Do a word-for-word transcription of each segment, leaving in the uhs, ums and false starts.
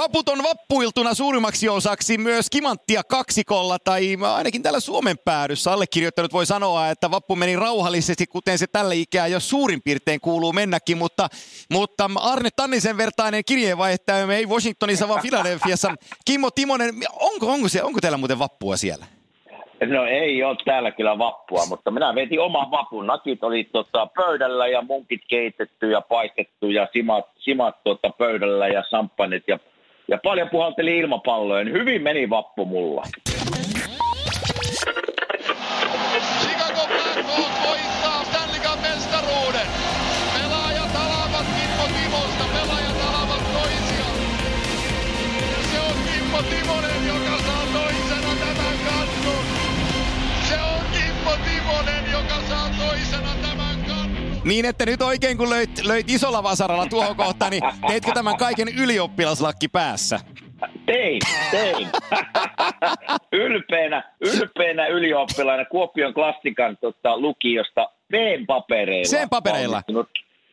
Vaput on vappuiltuna suurimmaksi osaksi myös kimanttia kaksikolla tai ainakin täällä Suomen päädyssä. Allekirjoittanut voi sanoa, että vappu meni rauhallisesti, kuten se tällä ikää jo suurin piirtein kuuluu mennäkin, mutta, mutta Arne Tannisen vertainen kirjeenvaihtaja ei Washingtonissa vaan Philadelphiassa. Kimmo Timonen, onko, onko, se, onko teillä muuten vappua siellä? No ei ole täällä kyllä vappua, mutta minä vetin oman vapun. Nakit oli tota pöydällä ja munkit keitetty ja paistettu ja simat, simat tota pöydällä ja samppanit ja Ja paljon puhalteli ilmapalloin. Hyvin meni vappu mulla. Chicago Black Hawks voittaa Stanley Cupin mestaruuden. Pelaajat halaavat Kimmo Timosta. Pelaajat halaavat toisiaan. Se on Kimmo Timonen, joka saa toisena tämän kannun. Se on Kimmo Timonen, joka saa toisena tämän Niin, että nyt oikein kun löit, löit isolla vasaralla tuohon kohtaan, niin teitkö tämän kaiken ylioppilaslakki päässä? Tein, tein. ylpeänä, ylpeänä ylioppilaana Kuopion klassikan tota, lukiosta P-papereilla. Sen papereilla?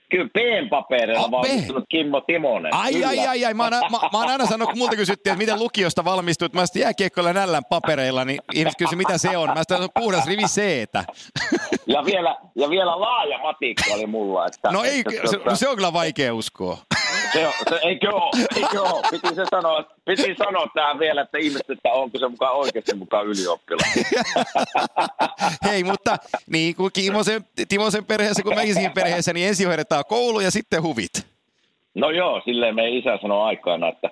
Kyllä, P-papereilla valmistunut Kimmo Timonen. Ai, kyllä. ai, ai, ai. Mä oon, mä, mä oon aina sanonut, kun multa kysyttiin, että miten lukiosta valmistuit. Mä sitten jääkiekkoilla nällän papereilla, niin ihmiset kysyivät, mitä se on. Mä sitten sanoin, puhdas rivi C-tä. Ja vielä, ja vielä laaja matikka oli mulla. Että, no ei, että, se, tuota, se on kyllä vaikea uskoa. Se on, se, eikö ole, eikö ole. Piti se sanoa, piti sanoa tähän vielä, että ihmiset, että onko se mukaan oikeasti mukaan ylioppilas. Hei, mutta niin kuin Timosen, Timosen perheessä, kun mäkin siihen perheessä, niin ensin hoidetaan koulu ja sitten huvit. No joo, silleen meidän isä sanoi aikana, että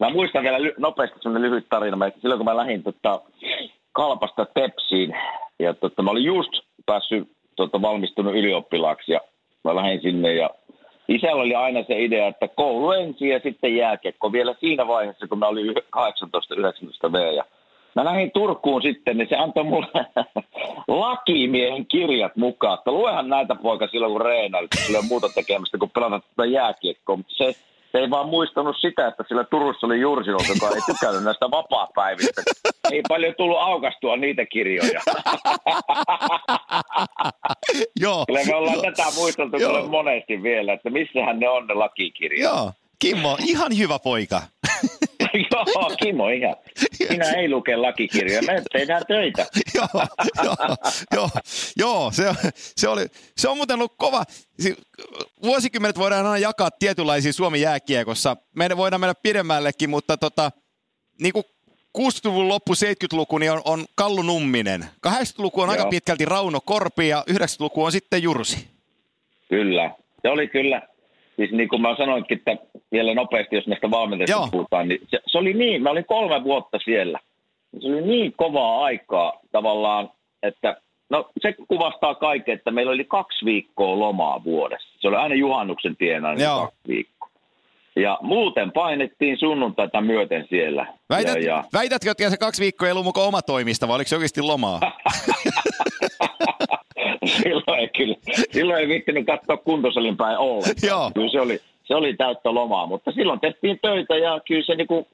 mä muistan vielä ly- nopeasti sellainen lyhyt tarina. Mä, silloin kun mä lähdin tota, Kalpasta Tepsiin ja tota, mä olin just päässyt tota, valmistunut ylioppilaaksi ja mä lähdin sinne ja isällä oli aina se idea, että koulu ensin ja sitten jääkiekko vielä siinä vaiheessa, kun mä olin kahdeksantoista yhdeksäntoista vuotta. Ja mä lähdin Turkuun sitten, niin se antoi mulle lakimiehen kirjat mukaan. Että luehan näitä poika silloin, kun reenailit, sillä ei ole muuta tekemistä, kun pelata tätä jääkiekkoa. Mutta se, se ei vaan muistanut sitä, että sillä Turussa oli Jursi, joka ei tykännyt näistä vapaapäivistä. Ei paljon tullut aukastua niitä kirjoja. Joo. Kyllä me ollaan tätä muisteltu monesti vielä, että missähän ne on ne lakikirjat. Joo, Kimmo, ihan hyvä poika. Joo, Kimmo, ihan. Minä ei luke lakikirjoja, me tehdään töitä. Joo, joo, joo, joo se, se, oli, se on muuten ollut kova. Vuosikymmenet voidaan aina jakaa tietynlaisia Suomen jääkiekossa. Meidän voidaan mennä pidemmällekin, mutta tota, niin kuin kuusikymmentäluvun loppu, seitsemänkymmentäluku niin on, on Kalle Numminen. kahdeksankymmentäluku on joo. aika pitkälti Rauno Korpi ja yhdeksänkymmentäluku on sitten Jursi. Kyllä, se oli kyllä. Siis niin kuin mä sanoinkin, että vielä nopeasti, jos näistä valmentajista puhutaan, niin se, se oli niin, mä olin kolme vuotta siellä. Se oli niin kovaa aikaa tavallaan, että no se kuvastaa kaiken, että meillä oli kaksi viikkoa lomaa vuodessa. Se oli aina juhannuksen tienainen kaksi viikkoa. Ja muuten painettiin sunnuntaita myöten siellä. Väität, ja, ja... Väitätkö, että se kaksi viikkoa ei ollut mukaan oma toimista, vai oliko se oikeasti lomaa? Silloin ei kyllä. Silloin ei viittinyt katsoa kuntosalin päin ollenkaan. Joo. Kyllä se oli, se oli täyttä lomaa, mutta silloin tehtiin töitä ja kyllä se, niinku,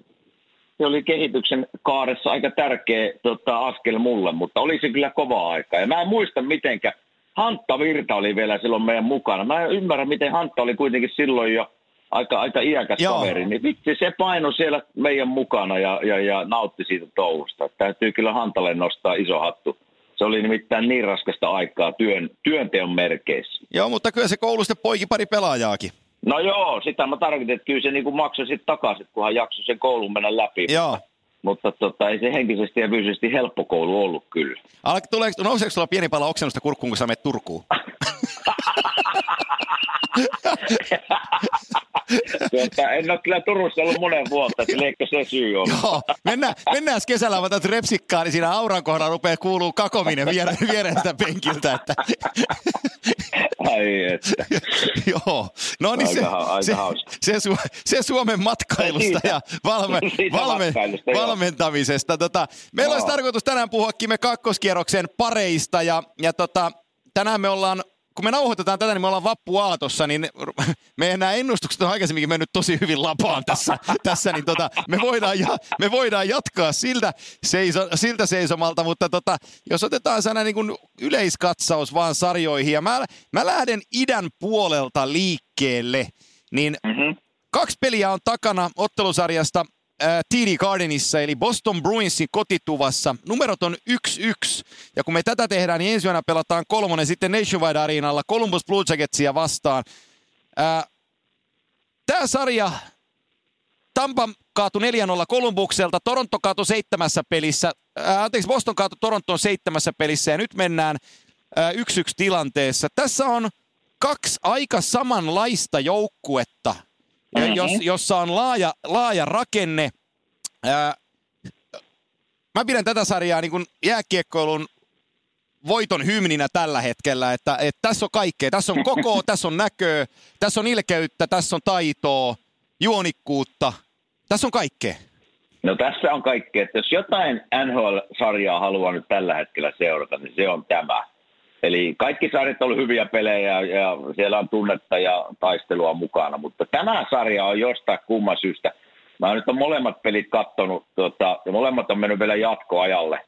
se oli kehityksen kaaressa aika tärkeä tota, askel mulle, mutta oli se kyllä kovaa aikaa. Ja mä en muista mitenkä. Hantta Virta oli vielä silloin meidän mukana. Mä en ymmärrä, miten Hantta oli kuitenkin silloin jo aika, aika iäkäs Joo. kaveri. Niin vitsi, se paino siellä meidän mukana ja, ja, ja nautti siitä touhusta. Täytyy kyllä Hantalle nostaa iso hattu. Se oli nimittäin niin raskasta aikaa työn, työnteon merkeissä. Joo, mutta kyllä se koulusta poiki pari pelaajaakin. No joo, sitä mä tarkoitin, että kyllä se niin kuin maksoi sitten takaisin, kunhan jaksoi sen koulun mennä läpi. Joo. Mutta, mutta tota, ei se henkisesti ja fyysisesti helppo koulu ollut kyllä. Alka, tulee, nouseeko sulla pieni pala oksennusta kurkkuun, kun sä menet Turkuun? Tuota, en ole kyllä Turussa ollut monen vuotta, että liekö se syy on. Joo, mennään, mennään kesällä, otat repsikkaa, niin siinä auran kohdalla rupeaa kuuluu kakominen vierestä penkiltä. Että... Ai että. Joo, no niin aika, se, aika se, se, se Suomen matkailusta ja valme, valme, valmentamisesta. Tota, meillä no. olisi tarkoitus tänään puhua Kime kakkoskierroksen pareista ja, ja tota, tänään me ollaan kun me nauhoitetaan tätä, niin me ollaan vappuaatossa, niin meidän nämä ennustukset on aikaisemminkin mennyt tosi hyvin lapaan tässä, tässä niin tota, me, voidaan ja, me voidaan jatkaa siltä, seiso, siltä seisomalta, mutta tota, jos otetaan sana niin kuin yleiskatsaus vaan sarjoihin, ja mä, mä lähden idän puolelta liikkeelle, niin mm-hmm. Kaksi peliä on takana ottelusarjasta äh, T D Gardenissa, eli Boston Bruinsin kotituvassa. Numerot on yksi yksi, ja kun me tätä tehdään, niin ensi yönä pelataan kolmonen sitten Nationwide Arenalla Columbus Blue Jacketsia vastaan. Äh, Tämä sarja, Tampa kaatui neljä nolla Columbukselta, Toronto kaatui seitsemässä pelissä, äh, anteeksi Boston kaatui Torontoon seitsemässä pelissä, ja nyt mennään äh, yksi yksi tilanteessa. Tässä on kaksi aika samanlaista joukkuetta, mm-hmm. jos, jossa on laaja, laaja rakenne. Ää, mä pidän tätä sarjaa niin kuin jääkiekkoilun voiton hymninä tällä hetkellä, että, että tässä on kaikkea. Tässä on koko, tässä on näköä, tässä on ilkeyttä, tässä on taitoa, juonikkuutta, tässä on kaikkea. No tässä on kaikkea, että jos jotain N H L-sarjaa haluaa nyt tällä hetkellä seurata, niin se on tämä. Eli kaikki sarjat on ollut hyviä pelejä ja siellä on tunnetta ja taistelua mukana, mutta tämä sarja on jostain kumman syystä. Mä nyt on molemmat pelit katsonut tota, ja molemmat on mennyt vielä jatkoajalle.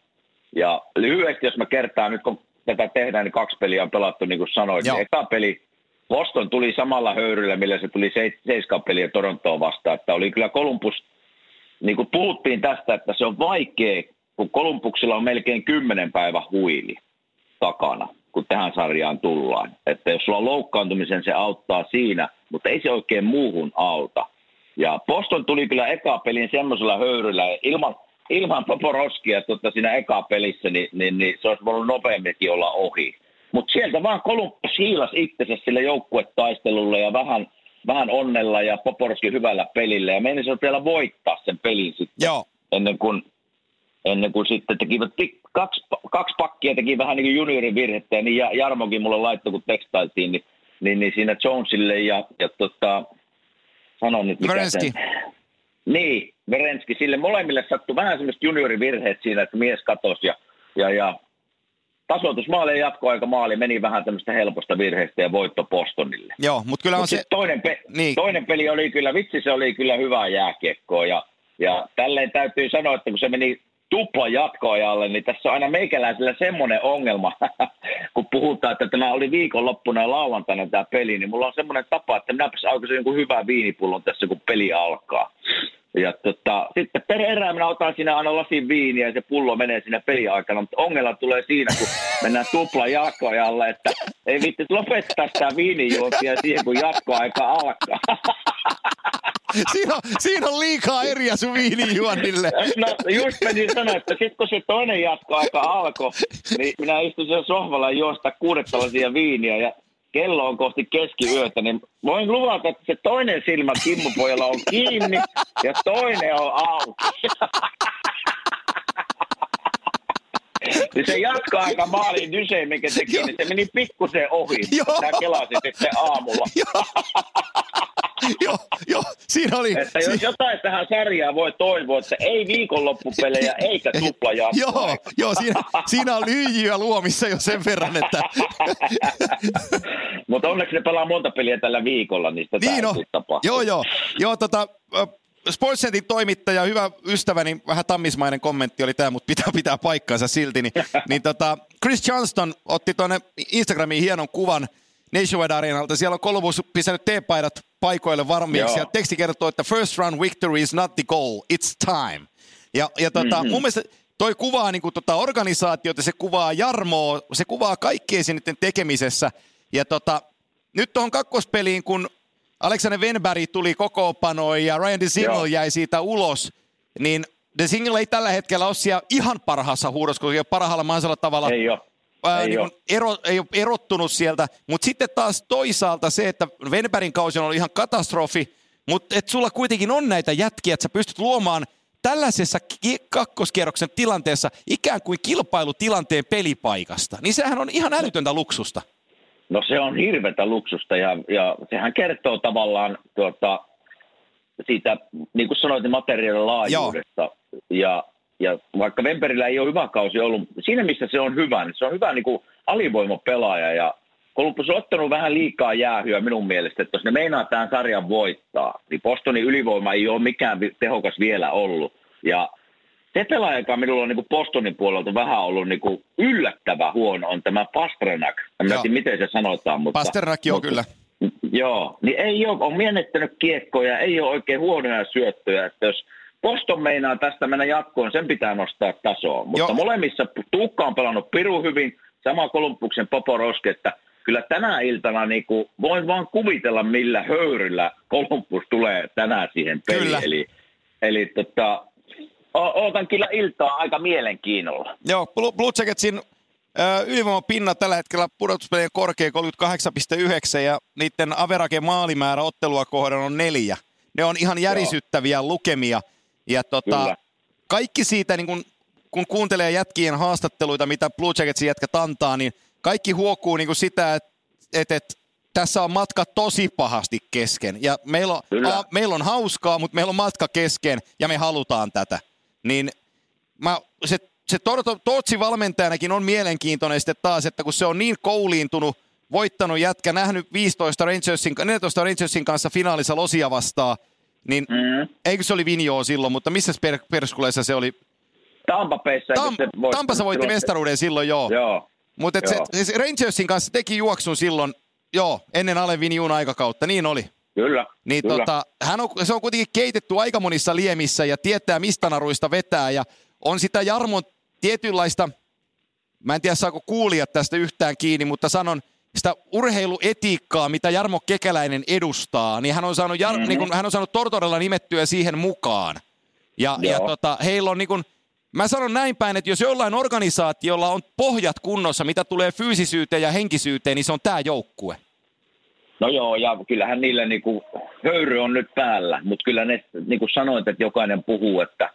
Ja lyhyesti, jos mä kertaan nyt kun tätä tehdään, niin kaksi peliä on pelattu niin kuin sanoit. Niin eka peli, Boston tuli samalla höyryllä, millä se tuli seitsemän peliä Torontoon vastaan. Että oli kyllä Columbus, niin kuin puhuttiin tästä, että se on vaikea, kun Columbuksilla on melkein kymmenen päivän huili takana, kun tähän sarjaan tullaan. Että jos sulla on loukkaantumisen, se auttaa siinä, mutta ei se oikein muuhun auta. Ja Boston tuli kyllä eka pelin semmoisella höyryllä, ilman, ilman Poporoskia totta siinä eka pelissä, niin, niin, niin se olisi voinut nopeamminkin olla ohi. Mutta sieltä vaan Columbus hiilasi itsensä sille joukkuetaistelulle ja vähän, vähän onnella ja Poporoskin hyvällä pelillä. Ja meidän se on vielä voittaa sen pelin sitten. Joo. Ennen kuin... Ennen kuin sitten tekivät kaksi, kaksi pakkia, teki vähän niin kuin juniorin virhettä, ja niin Jarmokin mulle laittoi, kun tekstailtiin, niin, niin, niin siinä Jonesille ja, ja tota, sanon nyt mikä Verenski. Sen. Niin, Verenski. Sille molemmille sattui vähän semmoiset juniorin virheet siinä, että mies katosi ja, ja, ja tasoitusmaali ja jatkoaikamaali meni vähän tämmöistä helposta virheestä ja voitto Bostonille. Joo, mutta kyllä on Mut se... Toinen, pe- niin. toinen peli oli kyllä, vitsi se oli kyllä hyvää jääkiekkoa ja, ja tälleen täytyy sanoa, että kun se meni tupla jatkoajalle, niin tässä on aina meikäläisellä semmoinen ongelma, kun puhutaan, että tämä oli viikonloppuna ja lauantaina tämä peli, niin mulla on semmoinen tapa, että minäpäs aukaisin jonkun hyvän viinipullon tässä, kun peli alkaa. Ja tota, sitten per erää minä otan siinä aina lasin viiniä ja se pullo menee siinä peliaikana, mutta ongelma tulee siinä, kun mennään tupla jatkoajalle, että ei vittu lopettaa sitä viinijuontia siihen, kun jatkoaika alkaa. Siinä on, siinä on liikaa eriä sun viinijuonnille. No just menin sanoa, että sit kun se toinen jatkoaika alkoi, niin minä istuin siellä sohvalla ja juosta kuudettalaisia viiniä ja kello on kohti keskiyötä, niin voin luvata, että se toinen silmä Kimmupojalla on kiinni ja toinen on auki. Niin se jatkoaika maaliin dysei, minkä teki, niin se meni pikkusen ohi. Tää kelasi sitten aamulla. Joo, joo, siinä oli. Että jos jotain tähän sarjaan voi toivoa, että ei viikonloppupelejä eikä tuplajatkoa. Joo, joo, siinä, siinä on lyijyä luomissa jo sen verran, että... Mutta onneksi ne pelaa monta peliä tällä viikolla, niistä niin tämä on, tapahtuu. Joo, joo. Joo, tota, Sportsentin toimittaja, hyvä ystäväni, vähän tammismainen kommentti oli tämä, mutta pitää pitää paikkansa silti. Niin, niin tota, Chris Johnston otti tuonne Instagramiin hienon kuvan Nationwide Arenalta. Siellä on Columbus pistänyt T-paidat paikoille varmiiksi. Ja teksti kertoo, että first round victory is not the goal, it's time. Ja, ja tota, mm-hmm. mun mielestä toi kuvaa niin kuin tota organisaatiota, se kuvaa Jarmoa, se kuvaa kaikkea sen niiden tekemisessä. Ja tota, nyt tuohon kakkospeliin, kun Alexander Wenberg tuli kokoonpanoon ja Ryan Dezingle jäi siitä ulos, niin Dezingle ei tällä hetkellä ole siellä ihan parhaassa huudossa, kun ei ole parhaalla mahdollisella tavalla. Ei ole. Ää, ei, niin ole. Ero, ei ole erottunut sieltä, mutta sitten taas toisaalta se, että Wenbergin kausi on ollut ihan katastrofi, mutta et sulla kuitenkin on näitä jätkiä, että sä pystyt luomaan tällaisessa ki- kakkoskierroksen tilanteessa ikään kuin kilpailutilanteen pelipaikasta, niin sehän on ihan älytöntä luksusta. No se on hirveätä luksusta ja, ja sehän kertoo tavallaan tuota, siitä, niin kuin sanoit, materiaalin laajuudesta ja Ja vaikka Wemperillä ei ole hyvä kausi ollut, siinä missä se on hyvä, niin se on hyvä niin kuin alivoimapelaaja. Ja Columbus on ottanut vähän liikaa jäähyä minun mielestä, että jos ne meinaa tämän sarjan voittaa, niin Bostonin ylivoima ei ole mikään tehokas vielä ollut. Ja se pelaaja, joka minulla on niin kuin Bostonin puolelta vähän ollut niin kuin yllättävän huono, on tämä Pastrnak. En tiedä, miten se sanotaan. Mutta, Pastrnak, joo, mutta, kyllä. Joo, niin ei ole, on menettänyt kiekkoja, ei ole oikein huonoja syöttöjä, että jos Boston meinaa tästä mennä jatkoon, sen pitää nostaa tasoa, mutta Joo. molemmissa Tuukka on pelannut pirun hyvin, sama Columbuksen Poporoski, että kyllä tänä iltana niin kuin, voin vaan kuvitella, millä höyryllä Columbus tulee tänään siihen peliin, kyllä. eli, eli tota, o- ootan kyllä iltaa aika mielenkiinnolla. Joo, Blue Jacketsin ylivoimapinna tällä hetkellä pudotuspelien korkea kolmekymmentäkahdeksan pilkku yhdeksän ja niiden average maalimäärä ottelua kohden on neljä. Ne on ihan järisyttäviä Joo. lukemia ja tota, kaikki siitä niin kun, kun kuuntelee jätkien haastatteluita, mitä Blue Jacketsin jätkät antaa, niin kaikki huokuu niin kun sitä, että et, et, tässä on matka tosi pahasti kesken ja meillä on, a, meillä on hauskaa, mutta meillä on matka kesken ja me halutaan tätä. Niin mä, se Se Trotsin valmentajanakin on mielenkiintoinen sitten taas, että kun se on niin kouliintunut, voittanut jätkä, nähnyt viisitoista Rangersin, neljätoista Rangersin kanssa finaalissa Losia vastaan, niin mm. eikö se oli Vinjoa silloin, mutta missä per, perskuleissa se oli? Tampa Bayssa. Tam, Tampassa voitti mestaruuden silloin, joo. joo. Mutta se, se Rangersin kanssa teki juoksun silloin, joo, ennen Allen Vigneaun aikakautta, niin oli. Kyllä, niin kyllä. Tota, hän on, se on kuitenkin keitetty aika monissa liemissä ja tietää mistä naruista vetää ja on sitä Jarmon tietynlaista, mä en tiedä saako kuulijat tästä yhtään kiinni, mutta sanon sitä urheiluetiikkaa, mitä Jarmo Kekäläinen edustaa, niin hän on saanut, Jar- mm-hmm. niin kun, hän on saanut Tortorella nimettyä siihen mukaan. Ja, ja tota, heillä on, niin kun, mä sanon näin päin, että jos jollain organisaatiolla on pohjat kunnossa, mitä tulee fyysisyyteen ja henkisyyteen, niin se on tää joukkue. No joo, ja kyllähän niillä niin kuin, höyry on nyt päällä, mutta kyllä ne, niin kuin sanoit, että jokainen puhuu, että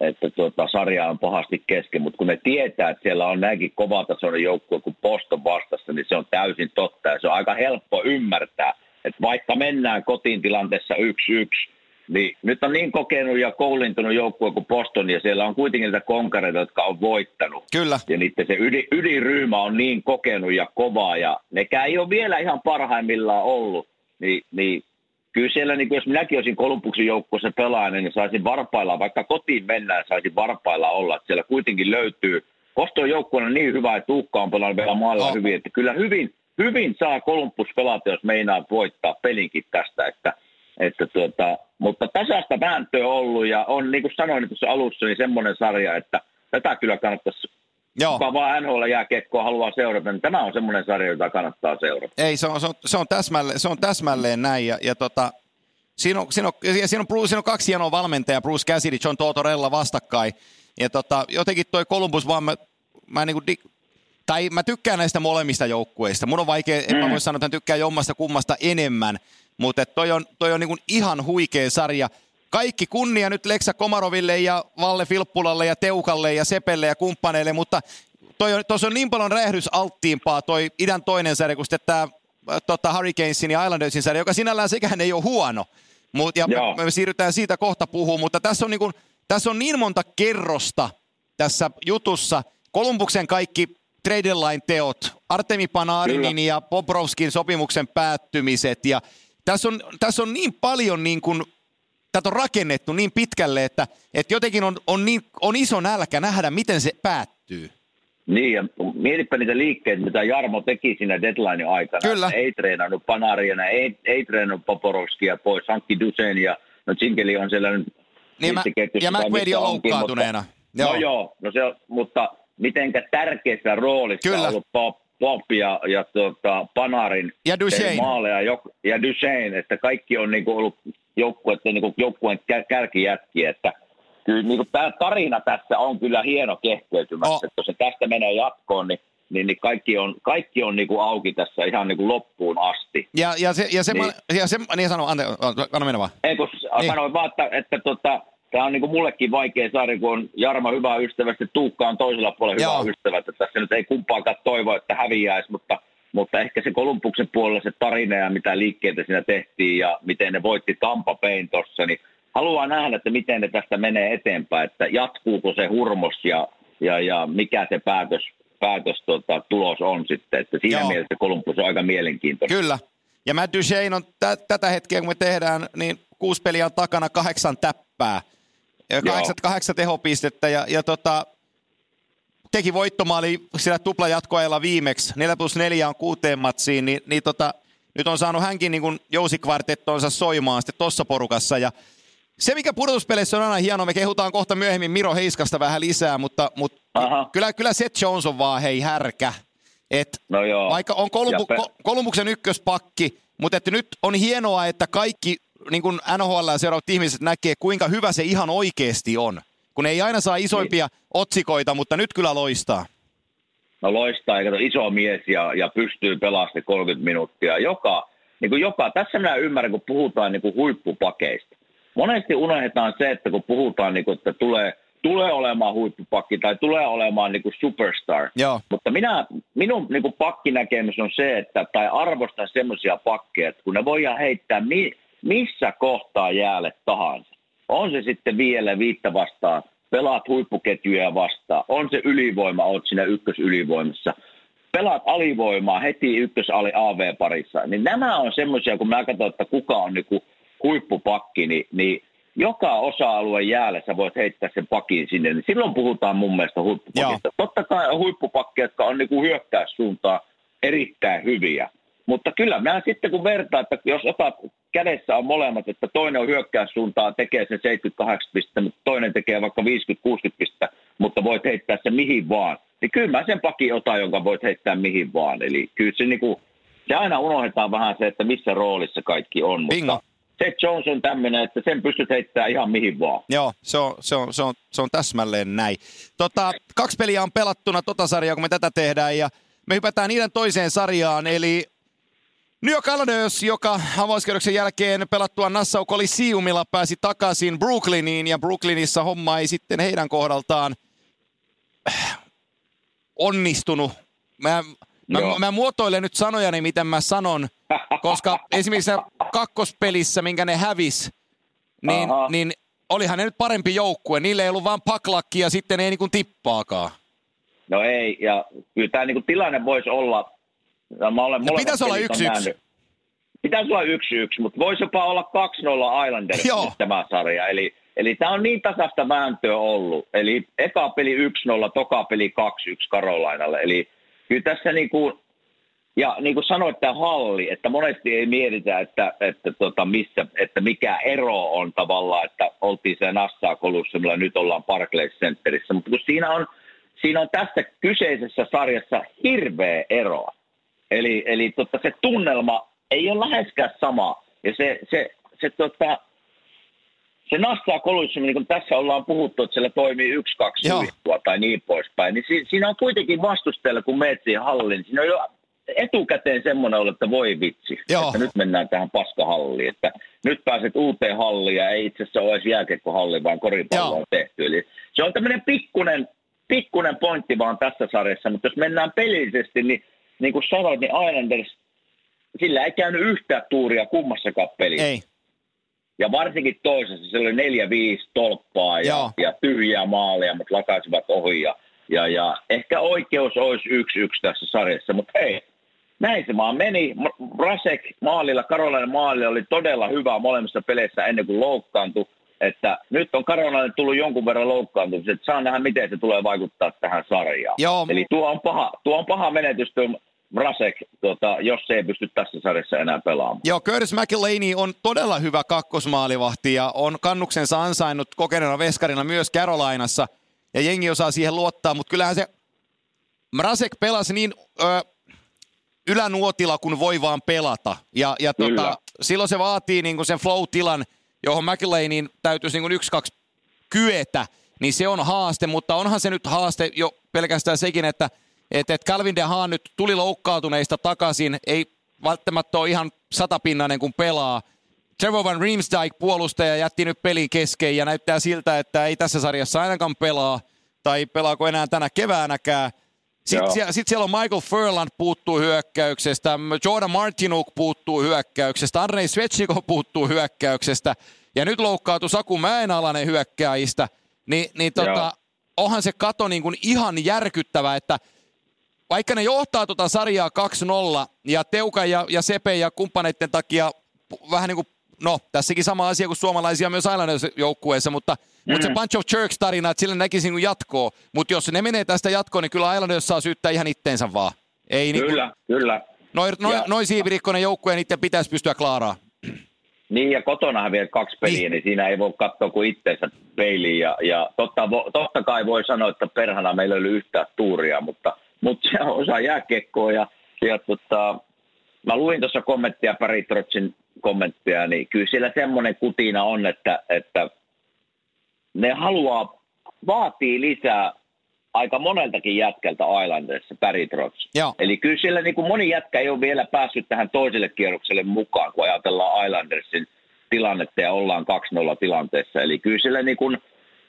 että tuota, sarja on pahasti kesken, mutta kun ne tietää, että siellä on näinkin kovatasoinen joukkue kuin Boston vastassa, niin se on täysin totta ja se on aika helppo ymmärtää, että vaikka mennään kotiin tilanteessa yksi yksi, niin nyt on niin kokenut ja koulintunut joukkue kuin Boston ja siellä on kuitenkin niitä konkareita, jotka on voittanut. Kyllä. Ja niiden se ydin, ydinryhmä on niin kokenut ja kovaa ja nekään ei ole vielä ihan parhaimmillaan ollut, niin, niin kyllä siellä, niin jos minäkin olisin Columbuksen joukkueessa pelaajana, niin saisin varpailla, vaikka kotiin mennään, saisin varpailla olla. Siellä kuitenkin löytyy, Boston joukkueena niin hyvä, että Tuukka on pelannut vielä maalla oh. hyvin. Että kyllä hyvin, hyvin saa Columbus pelata, jos meinaa voittaa pelinkin tästä. Että, että tuota, mutta tasaista vääntöä on ollut ja on, niin kuin sanoin tuossa alussa, niin semmoinen sarja, että tätä kyllä kannattaisi. Joo. Kuka vaan N H L jääkiekkoa haluaa seurata, niin tämä on semmoinen sarja, jota kannattaa seurata. Ei, se on, se on, se on, täsmälleen, se on täsmälleen näin. Ja, ja tota, siinä, on, siinä, on, siinä, on Bruce, siinä on kaksi hienoa valmentajaa, Bruce Cassidy, John Tortorella vastakkain. Ja tota, jotenkin toi Columbus vaan, mä, mä, niinku dig, tai mä tykkään näistä molemmista joukkueista. Mun on vaikea, mm. en mä voi sanoa, että mä tykkään jommasta kummasta enemmän. Mutta toi on, toi on niinku ihan huikea sarja. Kaikki kunnia nyt Leksa Komaroville ja Valle Filppulalle ja Teukalle ja Sepelle ja kumppaneille, mutta tuossa on, on niin paljon räjähdysalttiimpaa toi idän toinen sarja kuin tämä tota Hurricanesin ja Islandersin sarja, joka sinällään sekään ei ole huono. Mut, ja me, me siirrytään siitä kohta puhumaan, mutta tässä on, niin kun, tässä on niin monta kerrosta tässä jutussa. Columbuksen kaikki trade line teot, Artemi Panarinin ja Bobrovskin sopimuksen päättymiset ja tässä on, tässä on niin paljon niin kuin tätä on rakennettu niin pitkälle, että, että jotenkin on, on, niin, on iso nälkä nähdä, miten se päättyy. Niin, ja mietipä niitä liikkeitä, mitä Jarmo teki siinä deadline aikana. Kyllä. Ei treenannut Panarina, ei, ei treenannut Poporoskia pois, hankki Dusen ja no Zinkeli on siellä nyt. Niin mä, ja McVeigh on loukkaantuneena. Joo. No joo, no se, mutta mitenkä tärkeässä roolissa Kyllä. on ollut Pop. Pop ja, ja tuota, Panarin ja maaleja ja Duchesne, että kaikki on niinku ollut joukkueen niinku kärkijätkiä, että kyllä niinku tämä tarina tässä on kyllä hieno kehkeytymässä, oh. että jos se tästä menee jatkoon, niin, niin, niin kaikki on, kaikki on niinku auki tässä ihan niinku loppuun asti. Ja, ja se, ja se, niin, ja se niin sano, ante, anna mennä vaan. Ei kun niin. sanoin vaan, että, että tota, tämä on niin kuin mullekin vaikea sarja, kun on Jarmo hyvä ystävä, ja Tuukka on toisella puolella Joo. hyvä ystävä. Että tässä nyt ei kumpaakaan toivoa, että häviäisi, mutta, mutta ehkä se Columbuksen puolella se tarina ja mitä liikkeitä siinä tehtiin ja miten ne voitti Tampa Bayn tuossa, niin haluaa nähdä, että miten ne tästä menee eteenpäin, että jatkuuko se hurmos ja, ja, ja mikä se päätös, päätös tota, tulos on sitten. Että siinä Joo. mielessä Columbus on aika mielenkiintoinen. Kyllä. Ja Matt Duchesne on t- tätä hetkeä, kun me tehdään, niin kuusi peliä on takana, kahdeksan täppää. kahdeksankymmentäkahdeksan tehopistettä ja, ja tota, teki voittomaali sillä tupla jatkoajalla viimeksi. neljä plus neljä on kuuteen matsiin, niin, niin tota, nyt on saanut hänkin niin kuin jousikvartettonsa soimaan sitten tuossa porukassa. Ja se, mikä pudotuspeleissä on aina hienoa, me kehutaan kohta myöhemmin Miro Heiskasta vähän lisää, mutta, mutta kyllä, kyllä se Jones on vaan hei härkä. Et no joo. Vaikka on Kolumbu, pe- Kolumbuksen ykköspakki, mutta että nyt on hienoa, että kaikki niin kuin N H L ja seuraavat ihmiset näkee, kuinka hyvä se ihan oikeasti on. Kun ei aina saa isoimpia niin otsikoita, mutta nyt kyllä loistaa. No loistaa, eikä iso mies ja, ja pystyy pelastamaan kolmekymmentä minuuttia. Joka, niin kuin joka, tässä minä ymmärrän, kun puhutaan niin kuin huippupakeista. Monesti unohdetaan se, että kun puhutaan, niin kuin, että tulee, tulee olemaan huippupakki tai tulee olemaan niin kuin superstar. Joo. Mutta minä, minun niin kuin pakkinäkemys on se, että tai arvostan semmoisia pakkeja, että kun ne voidaan heittää mi, missä kohtaa jäälle tahansa. On se sitten vielä viittä vastaan, pelaat huippuketjuja vastaan, on se ylivoima, oot siinä ykkösylivoimassa, pelaat alivoimaa heti ykkösali A V-parissa, niin nämä on semmoisia, kun mä katson, että kuka on niinku huippupakki, niin, niin joka osa-alue jäällä sä voit heittää sen pakin sinne, niin silloin puhutaan mun mielestä huippupakista. Joo. Totta kai on huippupakkeja, jotka on niinku hyökkäyssuuntaan erittäin hyviä. Mutta kyllä mä sitten kun vertaan, että jos otat kädessä on molemmat, että toinen on hyökkäyssuuntaan, tekee sen seitsemänkymmentäkahdeksan pistettä, mutta toinen tekee vaikka viisikymmentä kuusikymmentä pistettä, mutta voit heittää sen mihin vaan. Niin kyllä mä sen pakin otan, jonka voit heittää mihin vaan. Eli kyllä se, niin kuin, se aina unohdetaan vähän se, että missä roolissa kaikki on. Mutta Bingo. Se Jones on tämmöinen, että sen pystyt heittämään ihan mihin vaan. Joo, se on, se on, se on, se on täsmälleen näin. Tota, kaksi peliä on pelattuna tota sarjaa, kun me tätä tehdään ja me hypätään niiden toiseen sarjaan, eli New York Islanders, joka avauskierroksen jälkeen pelattua Nassau Coliseumilla pääsi takaisin Brooklyniin, ja Brooklynissa homma ei sitten heidän kohdaltaan onnistunut. Mä, mä, mä muotoilen nyt sanojani, miten mä sanon, koska esimerkiksi kakkospelissä, minkä ne hävis, niin, niin olihan ne nyt parempi joukkue. Niille ei ollut vaan paklakki ja sitten ei niin kuin tippaakaan. No ei, ja kyllä tämä niin kuin tilanne voisi olla... No, pitäisi olla yksi yksi. Pitäisi olla yksi yksi, mutta voisi jopa olla kaksi nolla Islanders tämä sarja. Eli, eli tämä on niin tasaista vääntöä ollut. Eli eka peli yksi nolla, toka peli kaksi yksi Karolainalle. Eli kyllä tässä niin kuin, ja niin kuin sanoit tämä halli, että monesti ei mietitä, että, että, tota missä, että mikä ero on tavallaan, että oltiin se Nassau-Colussa, millä nyt ollaan Barclays Centerissä. Mutta kun siinä on, siinä on tässä kyseisessä sarjassa hirveä ero. Eli, eli totta, se tunnelma ei ole läheskään sama. Ja se, se, se, tota, se Nassau-Colussa, niin kun tässä ollaan puhuttu, että siellä toimii yksi, kaksi suihtua tai niin poispäin, niin si, siinä on kuitenkin vastustajalla, kun menet siihen halliin, niin siinä on jo etukäteen semmoinen ollut, että voi vitsi, joo, että nyt mennään tähän paskahalliin, että nyt pääset uuteen halliin ja ei itse asiassa ole edes jääkiekkohalli, vaan koripallo on tehty. Eli se on tämmöinen pikkunen, pikkunen pointti vaan tässä sarjassa, mutta jos mennään pelillisesti, niin niin kuin sanoit, niin Islanders, sillä ei käynyt yhtään tuuria kummassakaan pelissä. Ei. Ja varsinkin toisessa, siellä oli neljä, viisi tolppaa ja, ja tyhjää maaleja, mutta lakaisivat ohi. Ja, ja, ja ehkä oikeus olisi yksi yksi tässä sarjassa, mutta ei. Näin se vaan meni. Rasek maalilla, Karolainen maalilla oli todella hyvä molemmissa peleissä ennen kuin loukkaantui. Että nyt on Karolainen tullut jonkun verran loukkaantumista, että saa nähdä, miten se tulee vaikuttaa tähän sarjaan. Joo. Eli tuo on paha, tuo on paha menetys, Rasek, tuota, jos se ei pysty tässä sarjassa enää pelaamaan. Joo, Curtis McElhinney on todella hyvä kakkosmaalivahti ja on kannuksensa ansainnut kokeneena veskarina myös Carolinassa. Ja jengi osaa siihen luottaa, mutta kyllähän se Rasek pelasi niin ö, ylänuotilla, kun voi vaan pelata. Ja, ja tota, silloin se vaatii niin kuin sen flow-tilan, johon McElhinin täytyisi niin yksi, kaksi kyetä, niin se on haaste, mutta onhan se nyt haaste jo pelkästään sekin, että et, et Calvin de Haan nyt tuli loukkaantuneista takaisin, ei välttämättä ole ihan satapinnainen kun pelaa. Trevor Van Riemsdyk puolustaja jätti nyt pelin kesken ja näyttää siltä, että ei tässä sarjassa ainakaan pelaa, tai pelaako enää tänä keväänäkään. Sitten siellä, sit siellä on Michael Furland puuttuu hyökkäyksestä, Jordan Martinuk puuttuu hyökkäyksestä, Andrei Svechnikov puuttuu hyökkäyksestä ja nyt loukkaantui Saku Mäenalainen hyökkääjistä. Ni, niin tota, onhan se kato niin kuin ihan järkyttävä, että vaikka ne johtaa tota sarjaa kaksi nolla ja Teukan ja, ja Sepen ja kumppaneiden takia vähän niin kuin, no tässäkin sama asia kuin suomalaisia myös Islanders-joukkueessa, mutta, mm. mutta se Bunch of Jerks-tarina, että sille näkisin kun jatkoa. Mutta jos ne menee tästä jatkoon, niin kyllä Islanders saa syyttää ihan itteensä vaan. Ei, kyllä, niin kuin... kyllä. Noin noi, noi siivirikkoinen joukkueen niiden pitäisi pystyä klaaraan. Niin, ja kotonahan vielä kaksi peliä, niin, niin siinä ei voi katsoa kuin itseensä peiliin. Ja, ja totta, totta kai voi sanoa, että perhana meillä ei ole yhtään tuuria, mutta, mutta se on osa jääkiekkoa. Ja, ja tota, mä luin tuossa kommenttia, Barry Trotzin kommenttia, niin kyllä siellä semmoinen kutina on, että, että ne haluaa, vaatii lisää aika moneltakin jätkältä Islanderissa, Barry Trotz. Joo. Eli kyllä siellä niin kuin moni jätkä ei ole vielä päässyt tähän toiselle kierrokselle mukaan, kun ajatellaan Islandersin tilannetta ja ollaan kaksi nolla tilanteessa. Eli kyllä siellä niin kuin,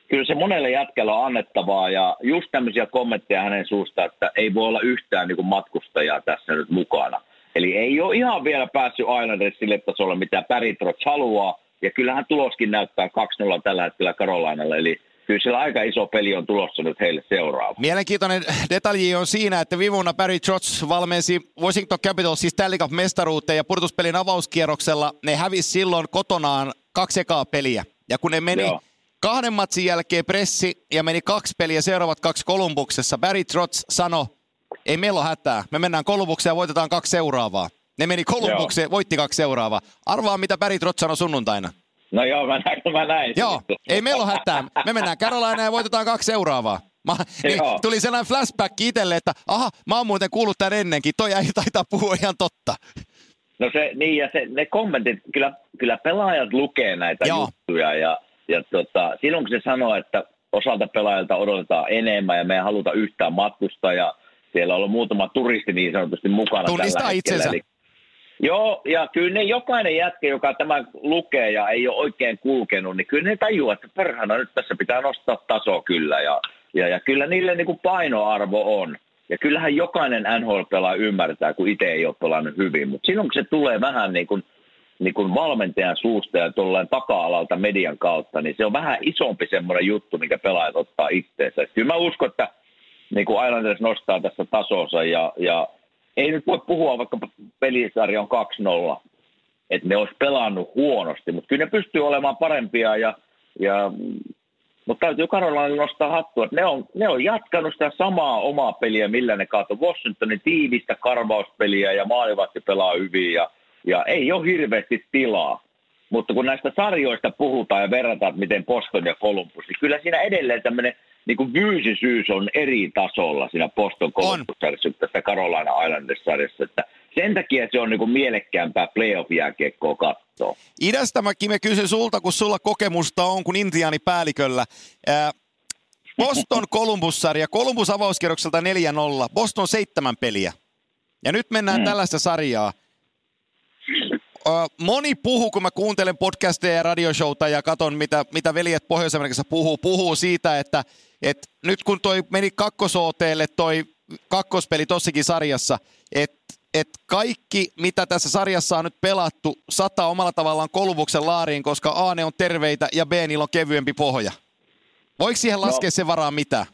kyllä se monelle jätkällä on annettavaa ja just tämmöisiä kommentteja hänen suusta, että ei voi olla yhtään niin kuin matkustajaa tässä nyt mukana. Eli ei ole ihan vielä päässyt Islanders sille tasolle, mitä Barry Trotz haluaa. Ja kyllähän tuloskin näyttää kaksi nolla tällä hetkellä Karolainalla, eli kyllä siellä aika iso peli on tulossa nyt heille seuraava. Mielenkiintoinen detalji on siinä, että viime vuonna Barry Trotz valmensi Washington Capitals, siis Stanley Cup-mestaruuteen, ja purtuspelin avauskierroksella ne hävisi silloin kotonaan kaksi ekaa peliä. Ja kun ne meni Joo. kahden matsin jälkeen pressi ja meni kaksi peliä seuraavat kaksi Columbuksessa, Barry Trotz sanoi, ei meillä ole hätää, me mennään Columbukseen ja voitetaan kaksi seuraavaa. Ne meni Columbukseen, voitti kaksi seuraavaa. Arvaa, mitä Barry Trotz sanoi sunnuntaina. No joo, mä näin. Mä näin. Joo, ei meillä ole hätää. Me mennään Carolinaan ja voitetaan kaksi seuraavaa. Mä, niin, tuli sellainen flashback itselle, että aha, mä oon muuten kuullut tämän ennenkin. Toi ei taitaa puhua ihan totta. No se, niin ja se, ne kommentit, kyllä, kyllä pelaajat lukee näitä joo. juttuja. Ja, ja tota, silloin kun se sanoo, että osalta pelaajilta odotetaan enemmän ja me ei haluta yhtään matkustajaa. Siellä on ollut muutama turisti niin sanotusti mukana Tunnistaa tällä hetkellä. Tunnistaa itsensä. Joo, ja kyllä ne jokainen jätkä, joka tämän lukee ja ei ole oikein kulkenut, niin kyllä ne tajuaa, että perhana nyt tässä pitää nostaa tasoa kyllä. Ja, ja, ja kyllä niille niin kuin painoarvo on. Ja kyllähän jokainen N H L-pelaaja ymmärtää, kun itse ei ole pelannut hyvin. Mutta silloin kun se tulee vähän niin kuin, niin kuin valmentajan suusta ja tuollainen taka-alalta median kautta, niin se on vähän isompi semmoinen juttu, mikä pelaajat ottaa itteensä. Kyllä mä uskon, että niin kuin Islanders nostaa tässä tasonsa ja... ja ei nyt voi puhua, vaikka pelisarja on kaksi nolla, että ne olisi pelannut huonosti, mutta kyllä ne pystyy olemaan parempia. Ja, ja, mutta täytyy Karolainen nostaa hattua, että ne on, ne on jatkanut sitä samaa omaa peliä, millä ne kaatoi Washingtonin tiivistä karvauspeliä ja maalivahti pelaa hyvin ja, ja ei ole hirveästi tilaa. Mutta kun näistä sarjoista puhutaan ja verrataan, että miten Boston ja Columbus, niin kyllä siinä edelleen tämmöinen niin kuin fyysisyys on eri tasolla siinä Boston Columbus-sarjassa kuin tässä Carolina Islanders-sarjassa. Että sen takia se on niin kuin mielekkäämpää playoff-jääkiekkoa katsoa. Idästä mä, Kime, kysyn sulta, kun sulla kokemusta on kuin Intiaani päälliköllä. Ää, Boston Columbus-sarja, Columbus avauskierrokselta neljä nolla, Boston seitsemän peliä. Ja nyt mennään hmm. tällaista sarjaa. Moni puhuu, kun mä kuuntelen podcasteja ja radioshowta ja katson, mitä, mitä veljet Pohjois-Amerikassa puhuu, puhuu siitä, että, että nyt kun toi meni kakkosoteelle toi kakkospeli tossakin sarjassa, että, että kaikki, mitä tässä sarjassa on nyt pelattu, sataa omalla tavallaan Columbuksen laariin, koska A, ne on terveitä ja B, niillä on kevyempi pohja. Voiko siihen laskea no. sen varaan mitään?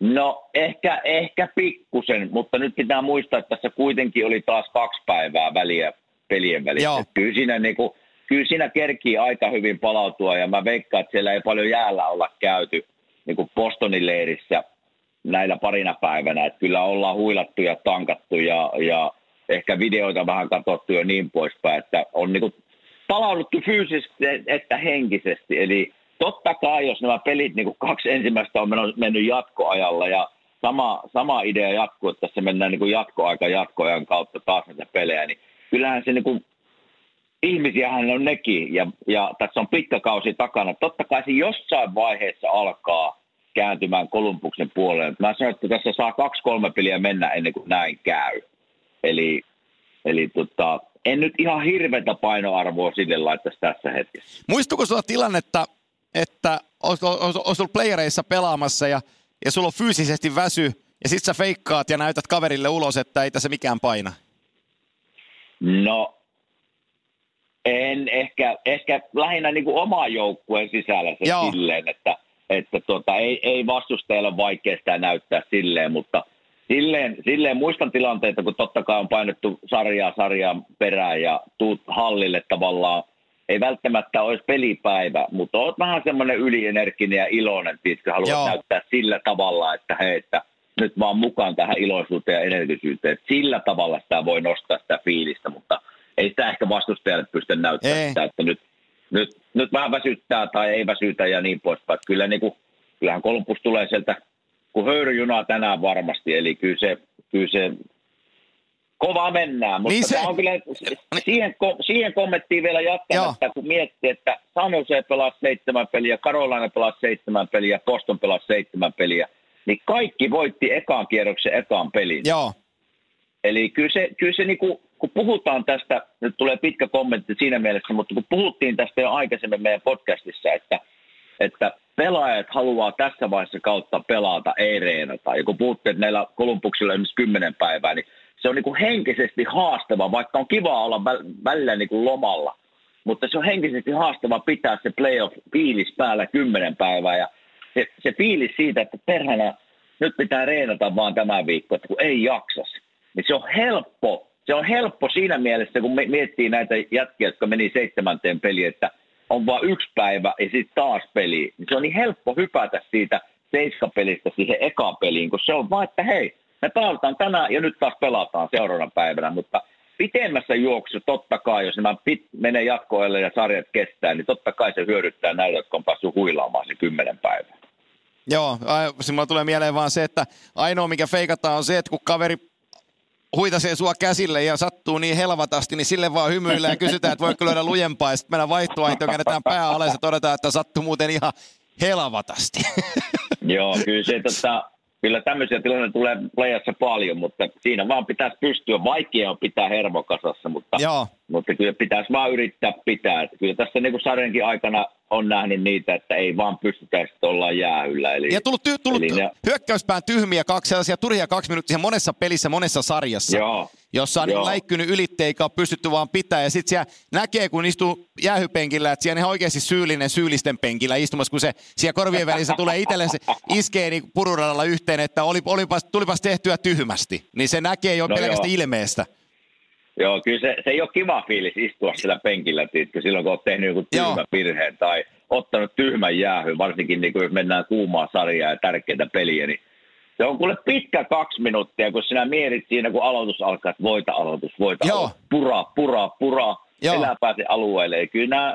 No ehkä, ehkä pikkusen, mutta nyt pitää muistaa, että tässä kuitenkin oli taas kaksi päivää väliä. Pelien välissä. Kyllä siinä, niin kuin, kyllä siinä kerkii aika hyvin palautua ja mä veikkaan, että siellä ei paljon jäällä olla käyty niin kuin Bostonin leirissä näillä parina päivänä. Että kyllä ollaan huilattu ja tankattu ja, ja ehkä videoita vähän katsottu ja niin poispäin. Että on niin kuin palauduttu fyysisesti että henkisesti. Eli totta kai, jos nämä pelit, niin kuin kaksi ensimmäistä on mennyt jatkoajalla ja sama, sama idea jatkuu, että tässä mennään niin kuin jatkoaika jatkoajan kautta taas näitä pelejä, niin kyllähän se niin kuin, ihmisiähän on nekin, ja, ja tässä on pitkä kausi takana. Totta kai se jossain vaiheessa alkaa kääntymään Columbuksen puolelle. Mä sanoin, että tässä saa kaksi-kolme peliä mennä ennen kuin näin käy. Eli, eli tota, en nyt ihan hirveätä painoarvoa sille laittaisi tässä hetkessä. Muistuuko sulla tilannetta, että olet ollut playereissa pelaamassa, ja, ja sulla on fyysisesti väsy, ja sit sä feikkaat ja näytät kaverille ulos, että ei tässä mikään paina? No, en ehkä, ehkä lähinnä niin kuin oman joukkueen sisällä se Joo. silleen, että, että tuota, ei, ei vastustajalla vaikea sitä näyttää silleen, mutta silleen, silleen muistan tilanteita, kun totta kai on painettu sarjaa sarjaan perään ja tuut hallille tavallaan, ei välttämättä olisi pelipäivä, mutta oot vähän semmoinen ylienerginen ja iloinen, että haluat Joo. näyttää sillä tavalla, että hei, että nyt vaan mukaan tähän iloisuuteen ja energisyyteen. Et sillä tavalla sitä voi nostaa sitä fiilistä, mutta ei sitä ehkä vastustajalle pysty näyttämään sitä, että nyt, nyt, nyt vähän väsyttää tai ei väsytä ja niin poispäin. Kyllä niin kuin, kyllähän Columbus tulee sieltä, kun höyryjunaa tänään varmasti, eli kyllä se, kyllä se kova mennään, mutta niin se... on kyllä, siihen, siihen kommenttiin vielä jatkamatta, kun miettii, että San Jose pelasi seitsemän peliä, Carolina pelasi seitsemän peliä, Boston pelasi seitsemän peliä, niin kaikki voitti ekaan kierroksen ekaan pelin. Joo. Eli kyllä se, kyllä se niin kuin, kun puhutaan tästä, nyt tulee pitkä kommentti siinä mielessä, mutta kun puhuttiin tästä jo aikaisemmin meidän podcastissa, että, että pelaajat haluaa tässä vaiheessa kautta pelata, ei reenata. Ja kun puhuttiin, että näillä Columbuksilla esimerkiksi kymmenen päivää, niin se on niin kuin henkisesti haastava, vaikka on kiva olla välillä niin kuin lomalla, mutta se on henkisesti haastava pitää se playoff-fiilis päällä kymmenen päivää. Ja se, se fiilis siitä, että perhänä nyt pitää reenata vaan tämän viikon, että kun ei jaksas. Niin se on helppo. Se on helppo siinä mielessä, kun miettii näitä jätkiä, jotka meni seitsemänteen peliin, että on vaan yksi päivä ja sitten taas peli. Se on niin helppo hypätä siitä seiskapelistä siihen ekaan peliin, kun se on vaan, että hei, me pelataan tänään ja nyt taas pelataan seuraavana päivänä, mutta pitemmässä juoksussa totta kai, jos nämä pit, menee jatkoajalle ja sarjat kestää, niin totta kai se hyödyttää näitä, jotka on päässyt huilaamaan se kymmenen päivää. Joo, minulla tulee mieleen vaan se, että ainoa mikä feikataan on se, että kun kaveri huitasee sua käsille ja sattuu niin helvatasti, niin sille vaan hymyillä ja kysytään, että voiko löydä lujempaa ja sitten mennään vaihtoaintoon, käännetään pää alas ja todetaan, että sattuu muuten ihan helvatasti. Joo, kyllä se tota... Kyllä tämmöisiä tilanteita tulee playassa paljon, mutta siinä vaan pitäisi pystyä. Vaikea on pitää hermo kasassa, mutta, mutta kyllä pitäisi vaan yrittää pitää. Kyllä tässä niin kuin sarjankin aikana on nähnyt niitä, että ei vaan pystytä sitten ollaan jäähyllä. Eli, ja tullut, ty- tullut eli ne... hyökkäyspään tyhmiä kaksi sellaisia turhia kaksi minuuttia monessa pelissä, monessa sarjassa, joo, jossa on niin läikkynyt ylitteitä, eikä ole pystytty vaan pitää. Ja sitten siellä näkee, kun istuu jäähypenkillä, että siellä on ihan oikeasti syyllinen syyllisten penkillä istumassa, kun se siellä korvien välissä tulee itselle, se iskee niin pururadalla yhteen, että oli, olipas, tulipas tehtyä tyhmästi. Niin se näkee jo no pelkästä joo. ilmeestä. Joo, kyllä se, se ei ole kiva fiilis istua sillä penkillä, tiitkö, silloin kun olet tehnyt joku tyhmän virheen tai ottanut tyhmän jäähyn, varsinkin niin kun jos mennään kuumaa sarjaa ja tärkeitä peliä, niin se on kuule pitkä kaksi minuuttia, kun sinä mietit siinä, kun aloitus alkaa, että voita aloitus, voita joo. aloitus, puraa, puraa, puraa, elää pääse alueelle. Kyllä nämä